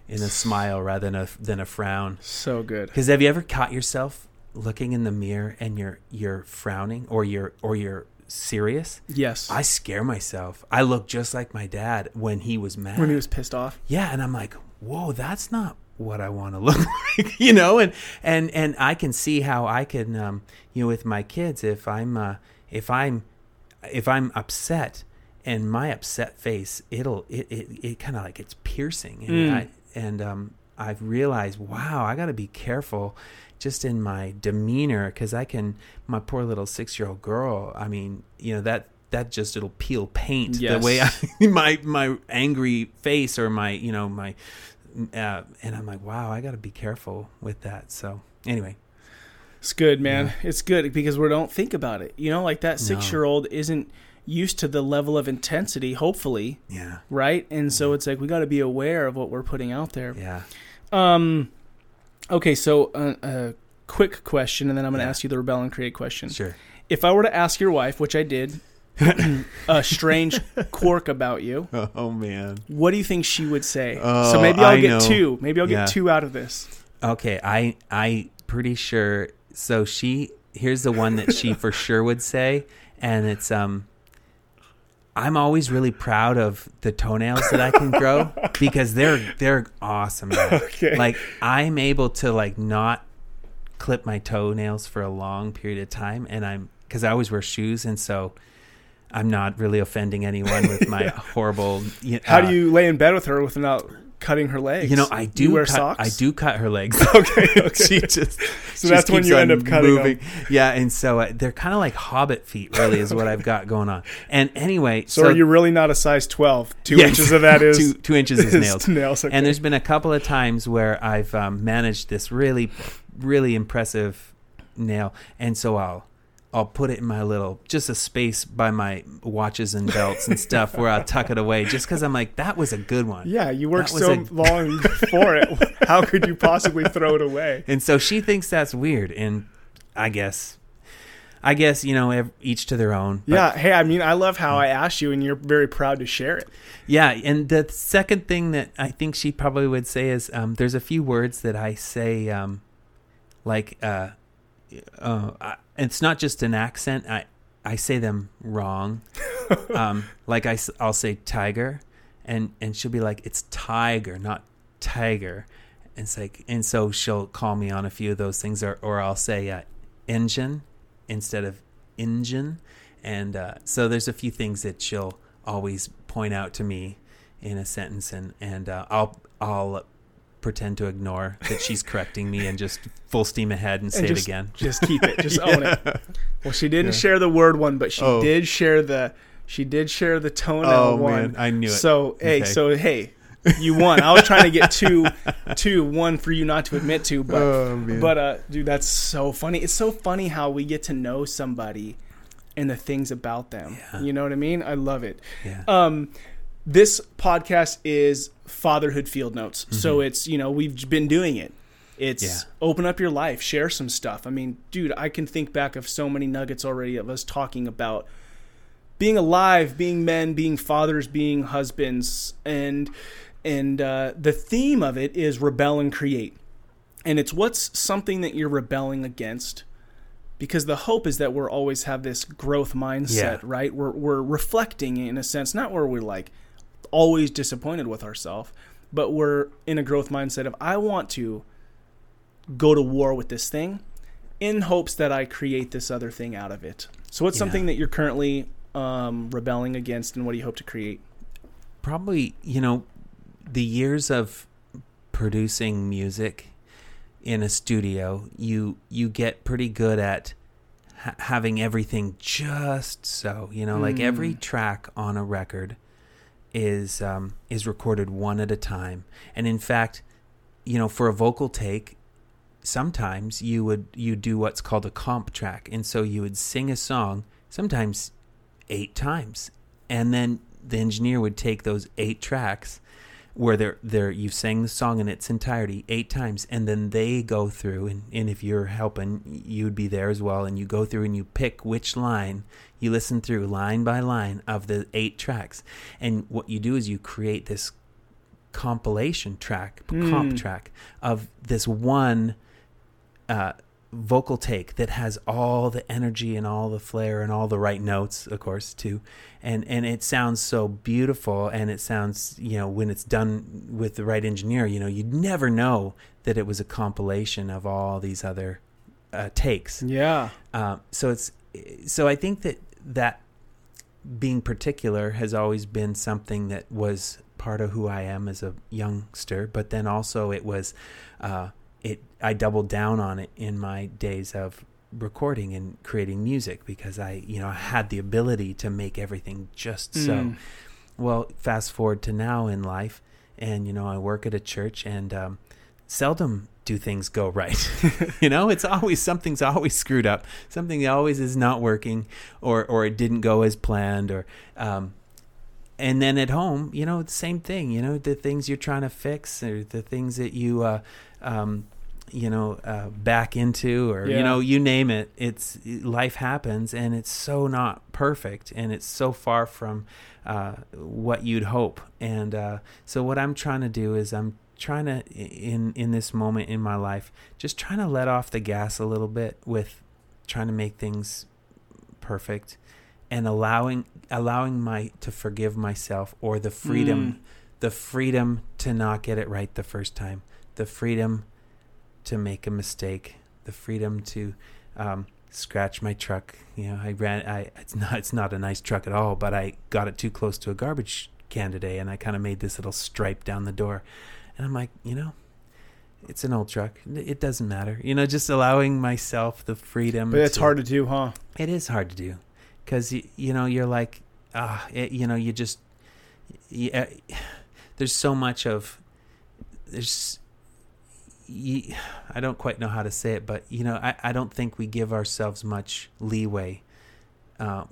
in a smile rather than a than a frown. So good. Because have you ever caught yourself looking in the mirror and you're you're frowning or you're or you're serious? Yes. I scare myself. I look just like my dad when he was mad. When he was pissed off? Yeah, and I'm like, whoa, that's not what I want to look like, you know? And and and I can see how I can, um, you know, with my kids, if I'm uh, if I'm if I'm upset and my upset face, it'll it it, it kind of like it's piercing, and mm. I, and um, I've realized, wow, I got to be careful just in my demeanor, because I can, my poor little six-year-old girl, I mean, you know, that that just, it'll peel paint yes. the way I, my my angry face or my, you know, my, uh, and I'm like, wow, I got to be careful with that. So anyway. It's good, man. Yeah. It's good because we don't think about it. You know, like that six-year-old no. isn't used to the level of intensity, hopefully. Yeah. Right? And yeah. so it's like, we got to be aware of what we're putting out there. Yeah. Um. Okay, so a, a quick question, and then I'm going to yeah. ask you the Rebel and Create question. Sure. If I were to ask your wife, which I did, a strange quirk about you. Oh, man. What do you think she would say? Oh, so maybe I'll I get know. two. Maybe I'll yeah. get two out of this. Okay, I, I pretty sure. So she, here's the one that she for sure would say, and it's, um, I'm always really proud of the toenails that I can grow because they're they're awesome. Okay. Like I'm able to like not clip my toenails for a long period of time, and I'm because I always wear shoes, and so I'm not really offending anyone with my yeah. horrible. You know, how do you lay in bed with her without cutting her legs? You know, I do you wear cut, socks. I do cut her legs. Okay, okay. she just so she that's just when you end up cutting moving. Them. Yeah, and so uh, they're kind of like hobbit feet, really, is okay. what I've got going on. And anyway, so, so are you really not a size twelve? Two yeah, inches of that is two, two inches is, is nails. nails okay. And there's been a couple of times where I've um, managed this really, really impressive nail, and so I'll. I'll put it in my little, just a space by my watches and belts and stuff where I'll tuck it away just because I'm like, that was a good one. Yeah, you worked so a... long for it. How could you possibly throw it away? And so she thinks that's weird. And I guess, I guess, you know, each to their own. But, yeah. Hey, I mean, I love how I asked you and you're very proud to share it. Yeah. And the second thing that I think she probably would say is um, there's a few words that I say um, like, uh, uh, I, it's not just an accent. I, I say them wrong. Um, like I, I'll say tiger, and, and she'll be like, it's tiger, not tiger. And it's like, and so she'll call me on a few of those things, or, or I'll say uh, engine instead of engine. And uh, so there's a few things that she'll always point out to me in a sentence, and, and uh, I'll I'll. pretend to ignore that she's correcting me and just full steam ahead and, and say just, it again. Just keep it. Just yeah. own it. Well, she didn't yeah. share the word one, but she oh. did share the she did share the toenail oh, one. Man, I knew it. So okay. hey, so hey, you won. I was trying to get two, two, one for you not to admit to, but oh, but uh, dude, that's so funny. It's so funny how we get to know somebody and the things about them. Yeah. You know what I mean? I love it. Yeah. Um, this podcast is Fatherhood Field Notes. Mm-hmm. So it's, you know, we've been doing it. It's yeah. open up your life, share some stuff. I mean, dude, I can think back of so many nuggets already of us talking about being alive, being men, being fathers, being husbands. And, and uh, the theme of it is rebel and create. And it's what's something that you're rebelling against, because the hope is that we'll always have this growth mindset, yeah. right? We're, we're reflecting in a sense, not where we're like, always disappointed with ourselves, but we're in a growth mindset of I want to go to war with this thing in hopes that I create this other thing out of it. So what's yeah. something that you're currently um, rebelling against, and what do you hope to create? Probably, you know, the years of producing music in a studio, you you get pretty good at ha- having everything just so, you know, mm. like every track on a record is um, is recorded one at a time. And in fact, you know, for a vocal take, sometimes you would you do what's called a comp track. And so you would sing a song, sometimes eight times. And then the engineer would take those eight tracks where they're, they're, you sang the song in its entirety eight times, and then they go through, and, and if you're helping, you'd be there as well, and you go through and you pick which line, you listen through line by line of the eight tracks. And what you do is you create this compilation track, mm. comp track, of this one uh, vocal take that has all the energy and all the flair and all the right notes, of course, too, and and it sounds so beautiful. And it sounds, you know, when it's done with the right engineer, you know, you'd never know that it was a compilation of all these other uh, takes. Yeah. Uh, so it's so I think that that being particular has always been something that was part of who I am as a youngster, but then also it was. Uh, It I doubled down on it in my days of recording and creating music, because I, you know, had the ability to make everything just mm. so. Well, fast forward to now in life, and, you know, I work at a church, and um, seldom do things go right. You know, it's always, something's always screwed up. Something always is not working, or, or it didn't go as planned, or... Um, and then at home, you know, the same thing, you know, the things you're trying to fix, or the things that you... Uh, um, you know, uh, back into, or, yeah. you know, you name it, it's life happens, and it's so not perfect, and it's so far from, uh, what you'd hope. And, uh, so what I'm trying to do is I'm trying to, in, in this moment in my life, just trying to let off the gas a little bit with trying to make things perfect, and allowing, allowing my, to forgive myself, or the freedom, mm. the freedom to not get it right the first time, the freedom to make a mistake, the freedom to um, scratch my truck. You know, I ran. I it's not it's not a nice truck at all, but I got it too close to a garbage can today, and I kind of made this little stripe down the door. And I'm like, you know, it's an old truck. It doesn't matter. You know, just allowing myself the freedom. But it's to, hard to do, huh? It is hard to do, because you, you know you're like, ah, uh, you know, you just, you, uh, there's so much of, there's, you, I don't quite know how to say it, but you know, I, I don't think we give ourselves much leeway uh,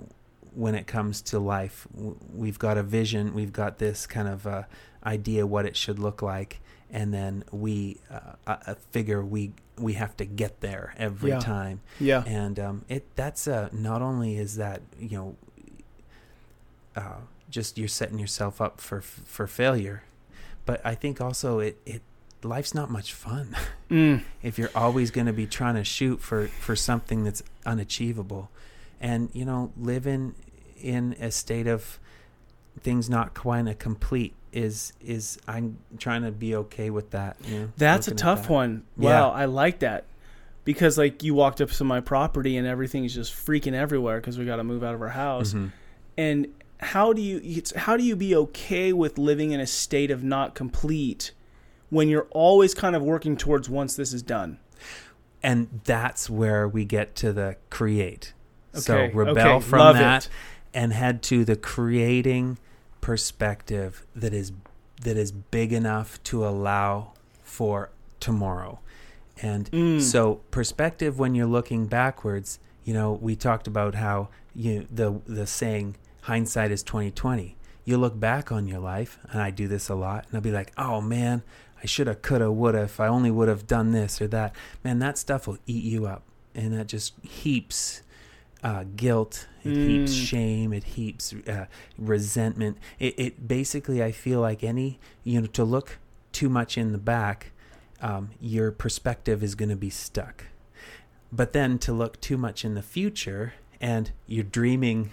when it comes to life. We've got a vision, we've got this kind of uh, idea what it should look like. And then we uh, uh, figure we we have to get there every yeah. time. Yeah. And um, it that's a, not only is that, you know, uh, just you're setting yourself up for for failure, but I think also it, it life's not much fun mm. if you're always going to be trying to shoot for, for something that's unachievable. And, you know, living in a state of things not quite a complete is is I'm trying to be okay with that, you know, that's a tough that. one wow yeah. I like that, because like you walked up to my property and everything's just freaking everywhere because we got to move out of our house. Mm-hmm. And how do you it's, how do you be okay with living in a state of not complete when you're always kind of working towards once this is done? And that's where we get to the create. Okay. So rebel okay. from Love that it. and head to the creating perspective that is that is big enough to allow for tomorrow. And mm. so perspective, when you're looking backwards, you know, we talked about how you the the saying hindsight is twenty twenty. You look back on your life, and I do this a lot, and I'll be like, oh man, I shoulda, coulda, woulda, if I only would have done this or that. Man, that stuff will eat you up, and that just heaps Uh, guilt, it mm. heaps shame, it heaps uh, resentment. It, it basically, I feel like any, you know, to look too much in the back, um, your perspective is going to be stuck. But then to look too much in the future, and you're dreaming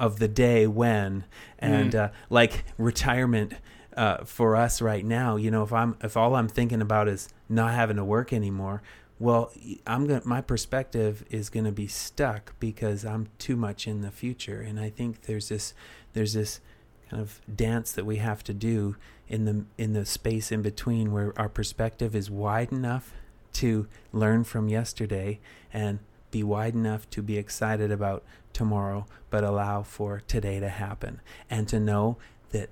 of the day when, and mm. uh, like retirement uh, for us right now, you know, if I'm if all I'm thinking about is not having to work anymore, well, I'm gonna, my perspective is going to be stuck because I'm too much in the future. And I think there's this there's this kind of dance that we have to do in the in the space in between, where our perspective is wide enough to learn from yesterday and be wide enough to be excited about tomorrow, but allow for today to happen, and to know that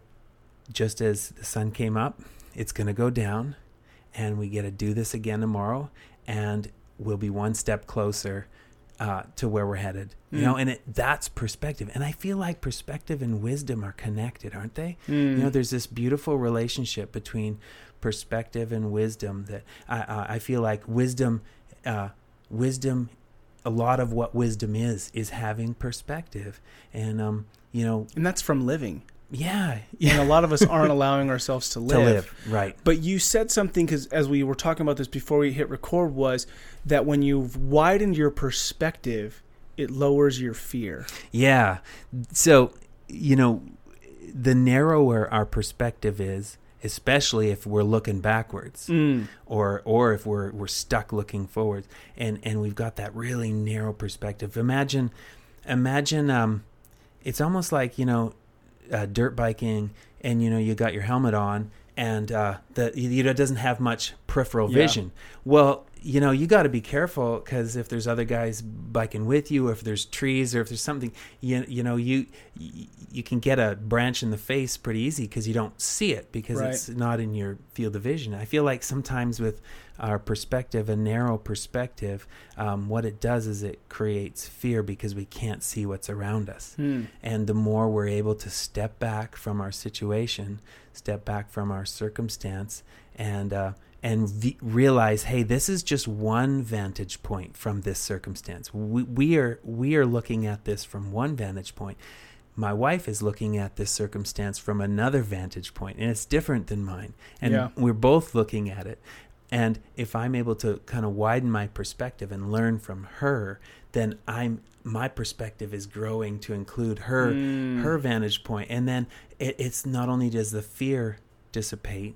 just as the sun came up, it's going to go down, and we get to do this again tomorrow. And we'll be one step closer uh, to where we're headed, you mm. know. And it, that's perspective. And I feel like perspective and wisdom are connected, aren't they? Mm. You know, there's this beautiful relationship between perspective and wisdom that I, uh, I feel like wisdom, uh, wisdom, a lot of what wisdom is is having perspective, and um, you know, and that's from living. Yeah, yeah. And a lot of us aren't allowing ourselves to live. To live, right. But you said something, because as we were talking about this before we hit record, was that when you've widened your perspective, it lowers your fear. Yeah. So, you know, the narrower our perspective is, especially if we're looking backwards mm. or or if we're we're stuck looking forwards, and, and we've got that really narrow perspective. Imagine, imagine um, it's almost like, you know, Uh, dirt biking, and you know you got your helmet on, and uh, the you know doesn't have much peripheral vision. Yeah. Well, you know you got to be careful, because if there's other guys biking with you, or if there's trees, or if there's something, you you know you you can get a branch in the face pretty easy, because you don't see it, because right. it's not in your field of vision. I feel like sometimes with our perspective, a narrow perspective, um, what it does is it creates fear, because we can't see what's around us. Hmm. And the more we're able to step back from our situation, step back from our circumstance, and uh, and v- realize, hey, this is just one vantage point from this circumstance. We, we are we are looking at this from one vantage point. My wife is looking at this circumstance from another vantage point, and it's different than mine. And yeah. we're both looking at it. And if I'm able to kind of widen my perspective and learn from her, then I'm my perspective is growing to include her mm. her vantage point. And then it, it's not only does the fear dissipate,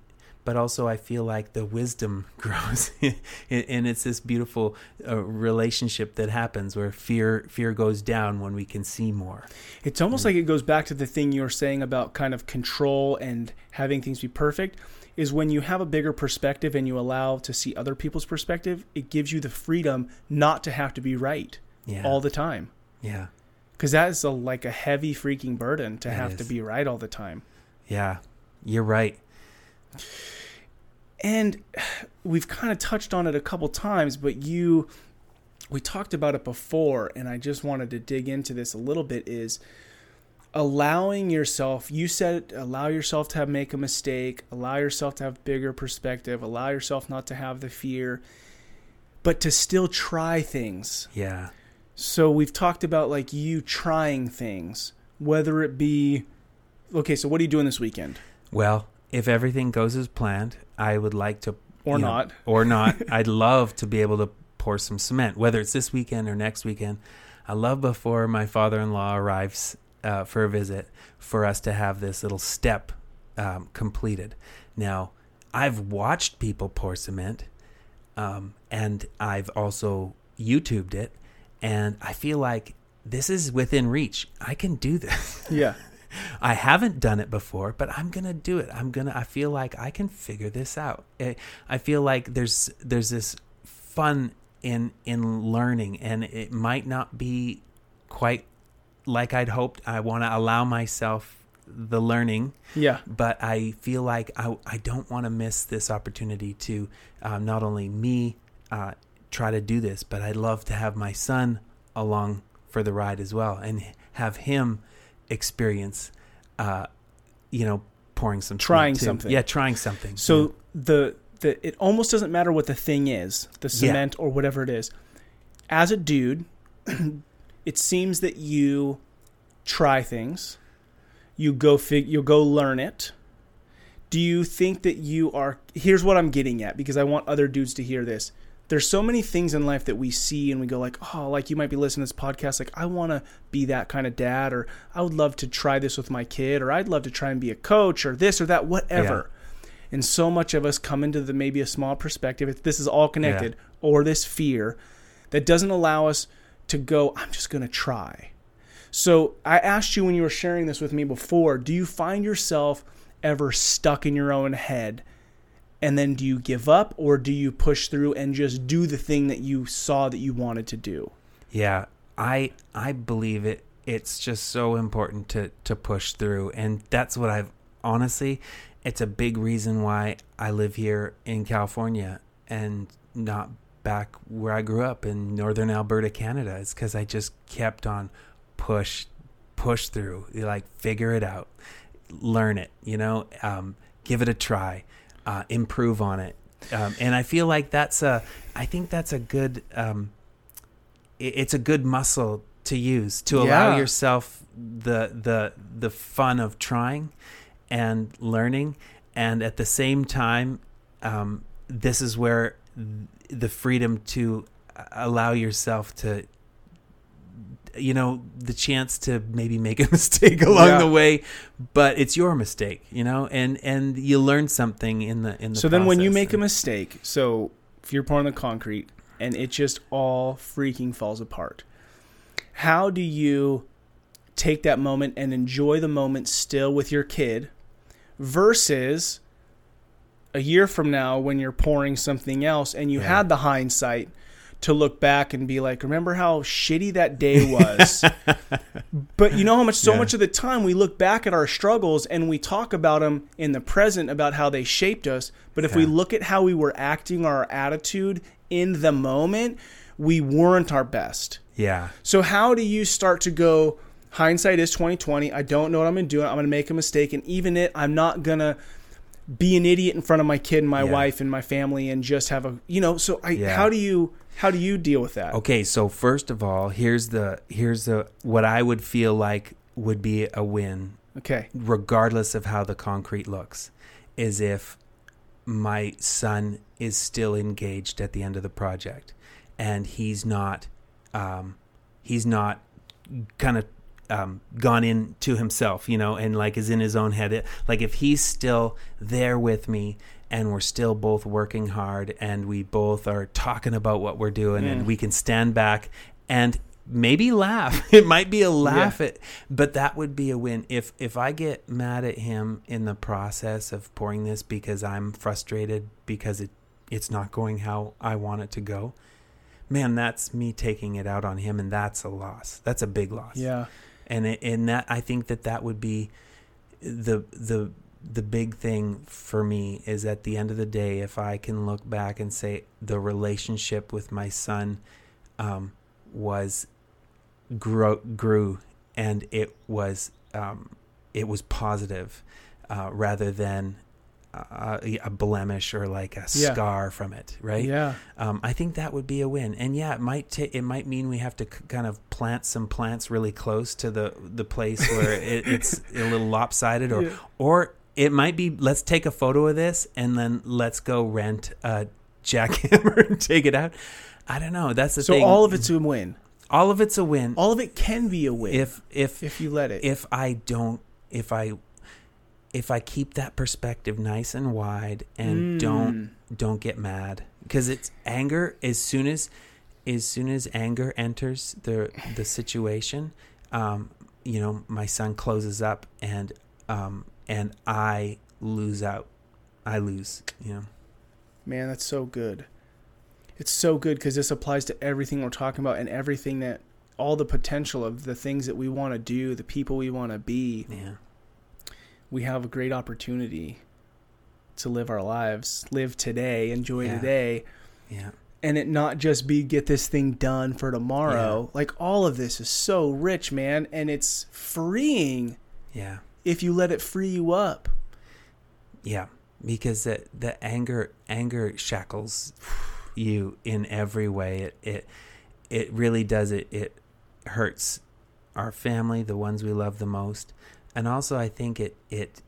but also I feel like the wisdom grows, and it's this beautiful uh, relationship that happens where fear fear goes down when we can see more. It's almost and, like it goes back to the thing you were saying about kind of control and having things be perfect. Is when you have a bigger perspective and you allow to see other people's perspective, it gives you the freedom not to have to be right yeah. all the time. Yeah. Because that is a, like a heavy freaking burden to it have is. to be right all the time. Yeah, you're right. And we've kind of touched on it a couple times, but you, we talked about it before, and I just wanted to dig into this a little bit, is allowing yourself, you said, allow yourself to have, make a mistake, allow yourself to have bigger perspective, allow yourself not to have the fear, but to still try things. Yeah. So we've talked about like you trying things, whether it be, okay, so what are you doing this weekend? Well, if everything goes as planned, I would like to, or not, know, or not, I'd love to be able to pour some cement, whether it's this weekend or next weekend. I love before my father-in-law arrives Uh, for a visit, for us to have this little step um, completed. Now, I've watched people pour cement, um, and I've also YouTubed it, and I feel like this is within reach. I can do this. Yeah. I haven't done it before, but I'm going to do it. I'm going to, I feel like I can figure this out. I, I feel like there's, there's this fun in, in learning, and it might not be quite like I'd hoped. I want to allow myself the learning. Yeah. But I feel like I, I don't want to miss this opportunity to um, not only me uh, try to do this, but I'd love to have my son along for the ride as well and have him experience, uh, you know, pouring some trying something. Yeah, trying something. So yeah. the the it almost doesn't matter what the thing is, the cement yeah. or whatever it is. As a dude, it seems that you try things, you go fig, you'll go learn it. Do you think that you are, here's what I'm getting at, because I want other dudes to hear this. There's so many things in life that we see and we go like, oh, like you might be listening to this podcast. Like, I want to be that kind of dad, or I would love to try this with my kid, or I'd love to try and be a coach, or this or that, whatever. Yeah. And so much of us come into the, maybe a small perspective. If this is all connected yeah. or this fear that doesn't allow us to go, I'm just going to try. So I asked you when you were sharing this with me before, do you find yourself ever stuck in your own head? And then do you give up, or do you push through and just do the thing that you saw that you wanted to do? Yeah, I I believe it. It's just so important to, to push through. And that's what I've, honestly, it's a big reason why I live here in California and not back where I grew up in northern Alberta, Canada. It's because I just kept on push, push through, like figure it out, learn it, you know, um, give it a try, uh, improve on it. Um, and I feel like that's a, I think that's a good, um, it, it's a good muscle to use, to yeah. allow yourself the, the, the fun of trying and learning. And at the same time, um, this is where the freedom to allow yourself to, you know, the chance to maybe make a mistake along yeah. the way, but it's your mistake, you know, and, and you learn something in the, in the So process. Then when you make a mistake, so if you're pouring the concrete and it just all freaking falls apart, how do you take that moment and enjoy the moment still with your kid versus a year from now when you're pouring something else and you yeah. had the hindsight to look back and be like, remember how shitty that day was? But you know how much, so yeah. much of the time we look back at our struggles and we talk about them in the present about how they shaped us. But if yeah. we look at how we were acting or our attitude in the moment, we weren't our best. Yeah. So how do you start to go, hindsight is twenty twenty. I don't know what I'm going to do. I'm going to make a mistake. And even it, I'm not going to be an idiot in front of my kid and my yeah. wife and my family and just have a, you know, so I, yeah. how do you, how do you deal with that? Okay. So first of all, here's the, here's the, what I would feel like would be a win. Okay. Regardless of how the concrete looks, is if my son is still engaged at the end of the project and he's not, um, he's not kind of, Um, gone in to himself, you know, and like is in his own head. It, like if he's still there with me and we're still both working hard, and we both are talking about what we're doing, mm. and we can stand back and maybe laugh. It might be a laugh, yeah. at, but that would be a win. If if I get mad at him in the process of pouring this because I'm frustrated because it it's not going how I want it to go, man, that's me taking it out on him, and that's a loss. That's a big loss. Yeah. And it, and that I think that that would be the the the big thing for me, is at the end of the day, if I can look back and say the relationship with my son um, was grew, grew and it was um, it was positive uh, rather than Uh, a blemish or like a yeah. scar from it, right? Yeah. Um, I think that would be a win, and yeah, it might t- it might mean we have to c- kind of plant some plants really close to the the place where it, it's a little lopsided, or yeah. or it might be let's take a photo of this and then let's go rent a jackhammer and take it out. I don't know. That's the so thing. So all of it's a win. All of it's a win. All of it can be a win if if if you let it. If I don't, if I. If I keep that perspective nice and wide and mm. don't don't get mad, because it's anger. As soon as as soon as anger enters the the situation, um, you know, my son closes up and um, and I lose out. I lose. You know, man, that's so good. It's so good because this applies to everything we're talking about and everything that all the potential of the things that we want to do, the people we want to be. Yeah. We have a great opportunity to live our lives, live today, enjoy yeah. today. Yeah. And it not just be get this thing done for tomorrow. Yeah. Like all of this is so rich, man. And it's freeing. Yeah. If you let it free you up. Yeah. Because the, the anger, anger shackles you in every way. It, it, it really does. It, it hurts our family, the ones we love the most. And also, I think it, it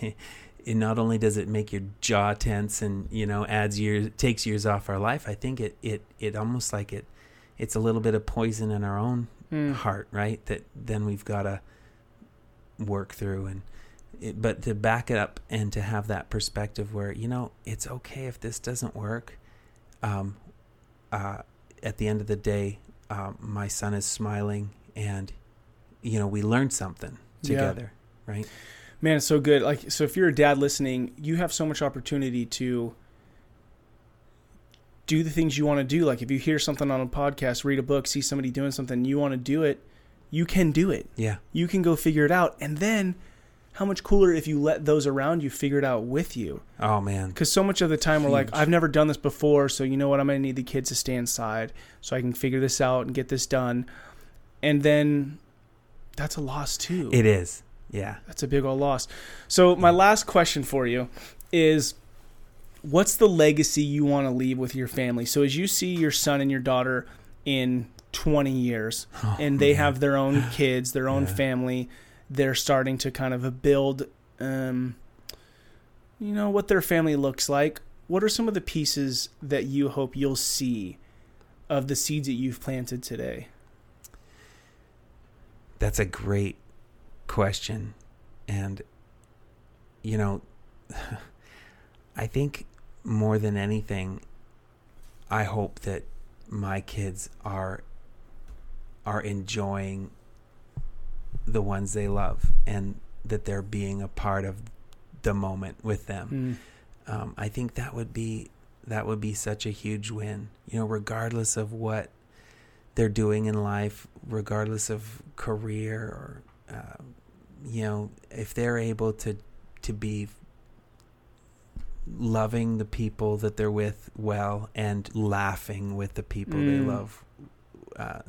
it not only does it make your jaw tense and, you know, adds years, takes years off our life. I think it it, it almost like it it's a little bit of poison in our own mm. heart, right? That then we've got to work through. And it, but to back it up and to have that perspective where, you know, it's okay if this doesn't work. Um, uh, at the end of the day, um, my son is smiling, and you know we learned something together, yeah. right? Man, it's so good. Like, so if you're a dad listening, you have so much opportunity to do the things you want to do. Like if you hear something on a podcast, read a book, see somebody doing something, you want to do it, you can do it. Yeah. You can go figure it out. And then how much cooler if you let those around you figure it out with you. Oh, man. Because so much of the time Huge. We're like, I've never done this before, so you know what? I'm going to need the kids to stay inside so I can figure this out and get this done. And then... that's a loss too. It is. Yeah. That's a big old loss. So my last question for you is, what's the legacy you want to leave with your family? So as you see your son and your daughter in twenty years oh, and they man. have their own kids, their own yeah. family, they're starting to kind of build, um, you know, what their family looks like. What are some of the pieces that you hope you'll see of the seeds that you've planted today? That's a great question. And, you know, I think more than anything, I hope that my kids are are enjoying the ones they love and that they're being a part of the moment with them. Mm. Um, I think that would be that would be such a huge win, you know, regardless of what they're doing in life, regardless of career or, uh, you know, if they're able to, to be loving the people that they're with well and laughing with the people mm. they love. Uh,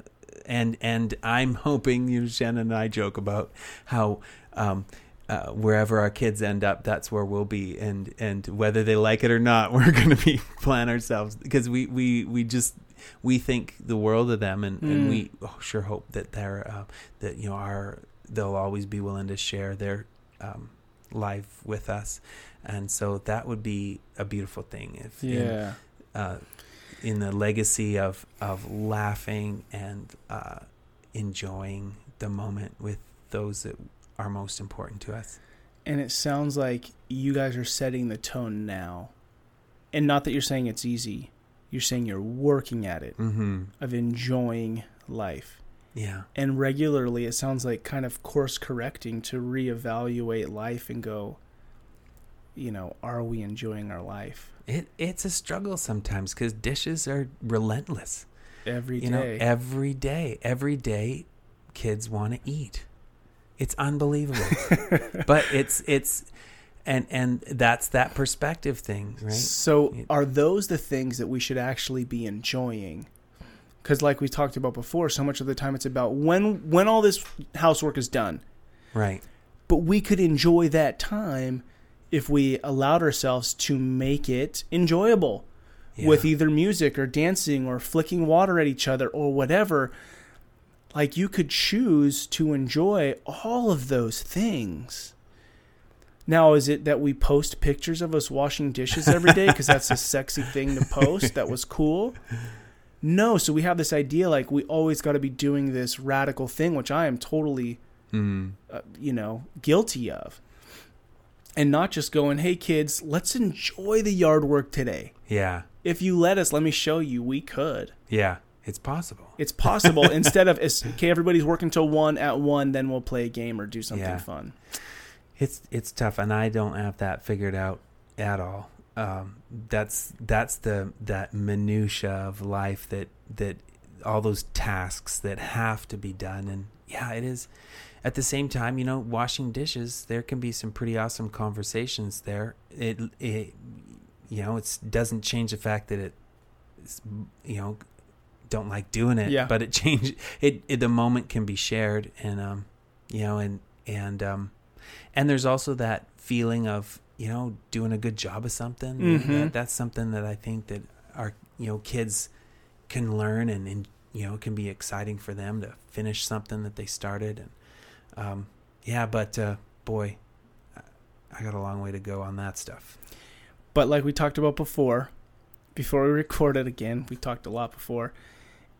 and, and I'm hoping, you know, Shannon and I joke about how, um, Uh, wherever our kids end up, that's where we'll be, and and whether they like it or not, we're going to be plan ourselves, because we, we, we just we think the world of them, and, mm. and we sure hope that they're uh, that you know our they'll always be willing to share their um, life with us, and so that would be a beautiful thing if yeah in, uh, in the legacy of of laughing and uh, enjoying the moment with those that are most important to us. and it sounds like you guys are setting the tone now. And not that you're saying it's easy. You're saying you're working at it, mm-hmm. of enjoying life. Yeah. And regularly, it sounds like kind of course correcting to reevaluate life and go, you know, are we enjoying our life? It It's a struggle sometimes because dishes are relentless. Every day. You know, every day. Every day, kids want to eat. It's unbelievable. But it's it's... And and that's that perspective thing, right? So are those the things that we should actually be enjoying? Because like we talked about before, so much of the time it's about when when all this housework is done. Right. But we could enjoy that time if we allowed ourselves to make it enjoyable, yeah. with either music or dancing or flicking water at each other or whatever. Like you could choose to enjoy all of those things. Now, is it that we post pictures of us washing dishes every day because that's a sexy thing to post that was cool? No. So we have this idea like we always got to be doing this radical thing, which I am totally, mm. uh, you know, guilty of. And not just going, hey, kids, let's enjoy the yard work today. Yeah. If you let us, let me show you we could. Yeah. It's possible. It's possible. Instead of, okay, everybody's working till one at one, then we'll play a game or do something yeah. fun. It's it's tough, and I don't have that figured out at all. Um, that's that's the that minutia of life that that all those tasks that have to be done, and yeah, it is. At the same time, you know, washing dishes, there can be some pretty awesome conversations there. It it you know it doesn't change the fact that it it's, you know don't like doing it, yeah. but it change it, it. The moment can be shared, and um you know and and um. And there's also that feeling of, you know, doing a good job of something. Mm-hmm. That, that's something that I think that our, you know, kids can learn and, and, you know, it can be exciting for them to finish something that they started. And um, yeah, but uh, boy, I got a long way to go on that stuff. But like we talked about before, before we recorded again, we talked a lot before,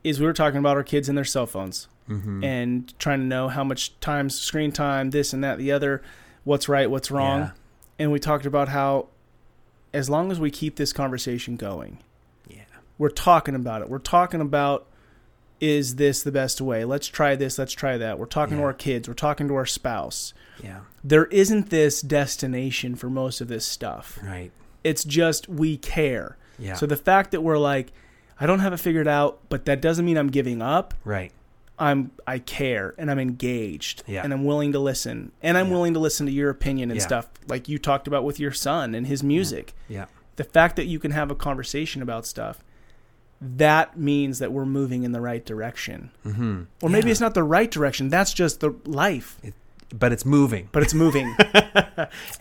is we were talking about our kids and their cell phones. Mm-hmm. And trying to know how much time, screen time, this and that, the other, what's right, what's wrong. Yeah. And we talked about how as long as we keep this conversation going, yeah, we're talking about it. We're talking about, is this the best way? Let's try this. Let's try that. We're talking yeah. to our kids. We're talking to our spouse. Yeah. There isn't this destination for most of this stuff. Right. It's just we care. Yeah. So the fact that we're like, I don't have it figured out, but that doesn't mean I'm giving up. Right. I'm, I care and I'm engaged yeah. and I'm willing to listen and I'm yeah. willing to listen to your opinion and yeah. stuff like you talked about with your son and his music. Yeah. yeah. The fact that you can have a conversation about stuff, that means that we're moving in the right direction. Mm-hmm. Or maybe yeah. it's not the right direction. That's just the life. It, but it's moving. But it's moving.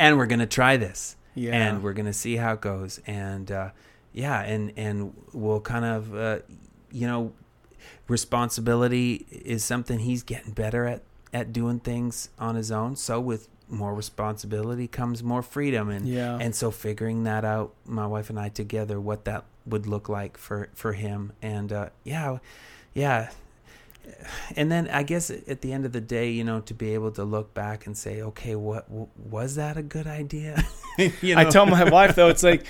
And we're going to try this. Yeah. And we're going to see how it goes. And, uh, yeah. And, and we'll kind of, uh, you know, responsibility is something he's getting better at, at doing things on his own. So with more responsibility comes more freedom. And, yeah. and so figuring that out, my wife and I together, what that would look like for, for him. And, uh, yeah, yeah. And then I guess at the end of the day, you know, to be able to look back and say, okay, what, w- was that a good idea? You know? I tell my wife though, it's like,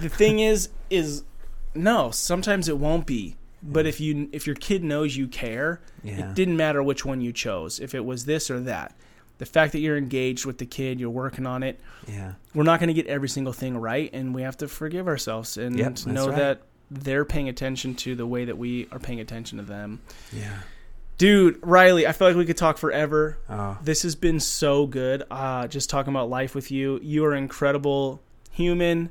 the thing is, is no, sometimes it won't be. But if you if your kid knows you care, yeah. it didn't matter which one you chose, if it was this or that. The fact that you're engaged with the kid, you're working on it. Yeah, we're not going to get every single thing right, and we have to forgive ourselves and yep, know right. that they're paying attention to the way that we are paying attention to them. Yeah, dude, Riley, I feel like we could talk forever. Oh. This has been so good. Uh, just talking about life with you. You are an incredible human.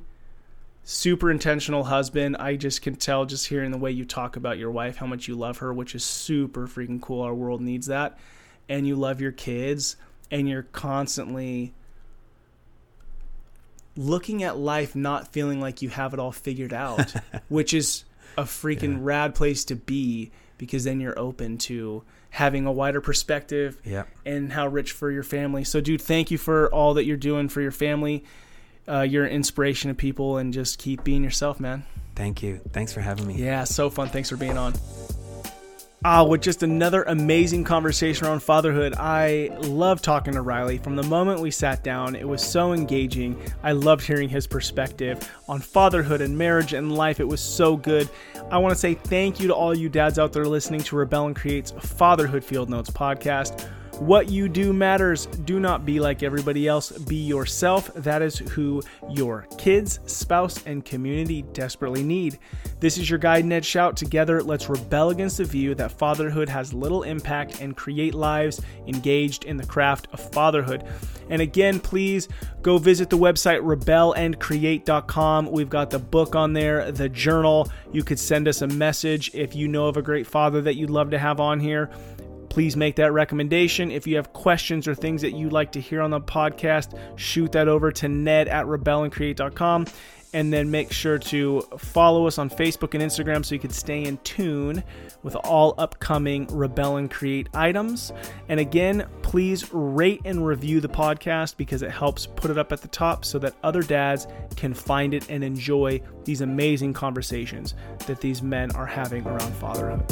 Super intentional husband. I just can tell just hearing the way you talk about your wife, how much you love her, which is super freaking cool. Our world needs that. And you love your kids, and you're constantly looking at life not feeling like you have it all figured out, which is a freaking yeah. rad place to be, because then you're open to having a wider perspective yeah. and how rich for your family. So, dude, thank you for all that you're doing for your family. Uh, you're an inspiration to people, and just keep being yourself, man. Thank you. Thanks for having me. Yeah, so fun. Thanks for being on. Ah, with just another amazing conversation around fatherhood. I love talking to Riley. From the moment we sat down, it was so engaging. I loved hearing his perspective on fatherhood and marriage and life. It was so good. I want to say thank you to all you dads out there listening to Rebel and Create's Fatherhood Field Notes podcast. What you do matters. Do not be like everybody else. Be yourself. That is who your kids, spouse, and community desperately need. This is your guide, Ned Shout. Together, let's rebel against the view that fatherhood has little impact and create lives engaged in the craft of fatherhood. And again, please go visit the website rebel and create dot com. We've got the book on there, the journal. You could send us a message if you know of a great father that you'd love to have on here. Please make that recommendation. If you have questions or things that you'd like to hear on the podcast, shoot that over to Ned at rebel and create dot com. And then make sure to follow us on Facebook and Instagram so you can stay in tune with all upcoming Rebel and Create items. And again, please rate and review the podcast because it helps put it up at the top so that other dads can find it and enjoy these amazing conversations that these men are having around fatherhood.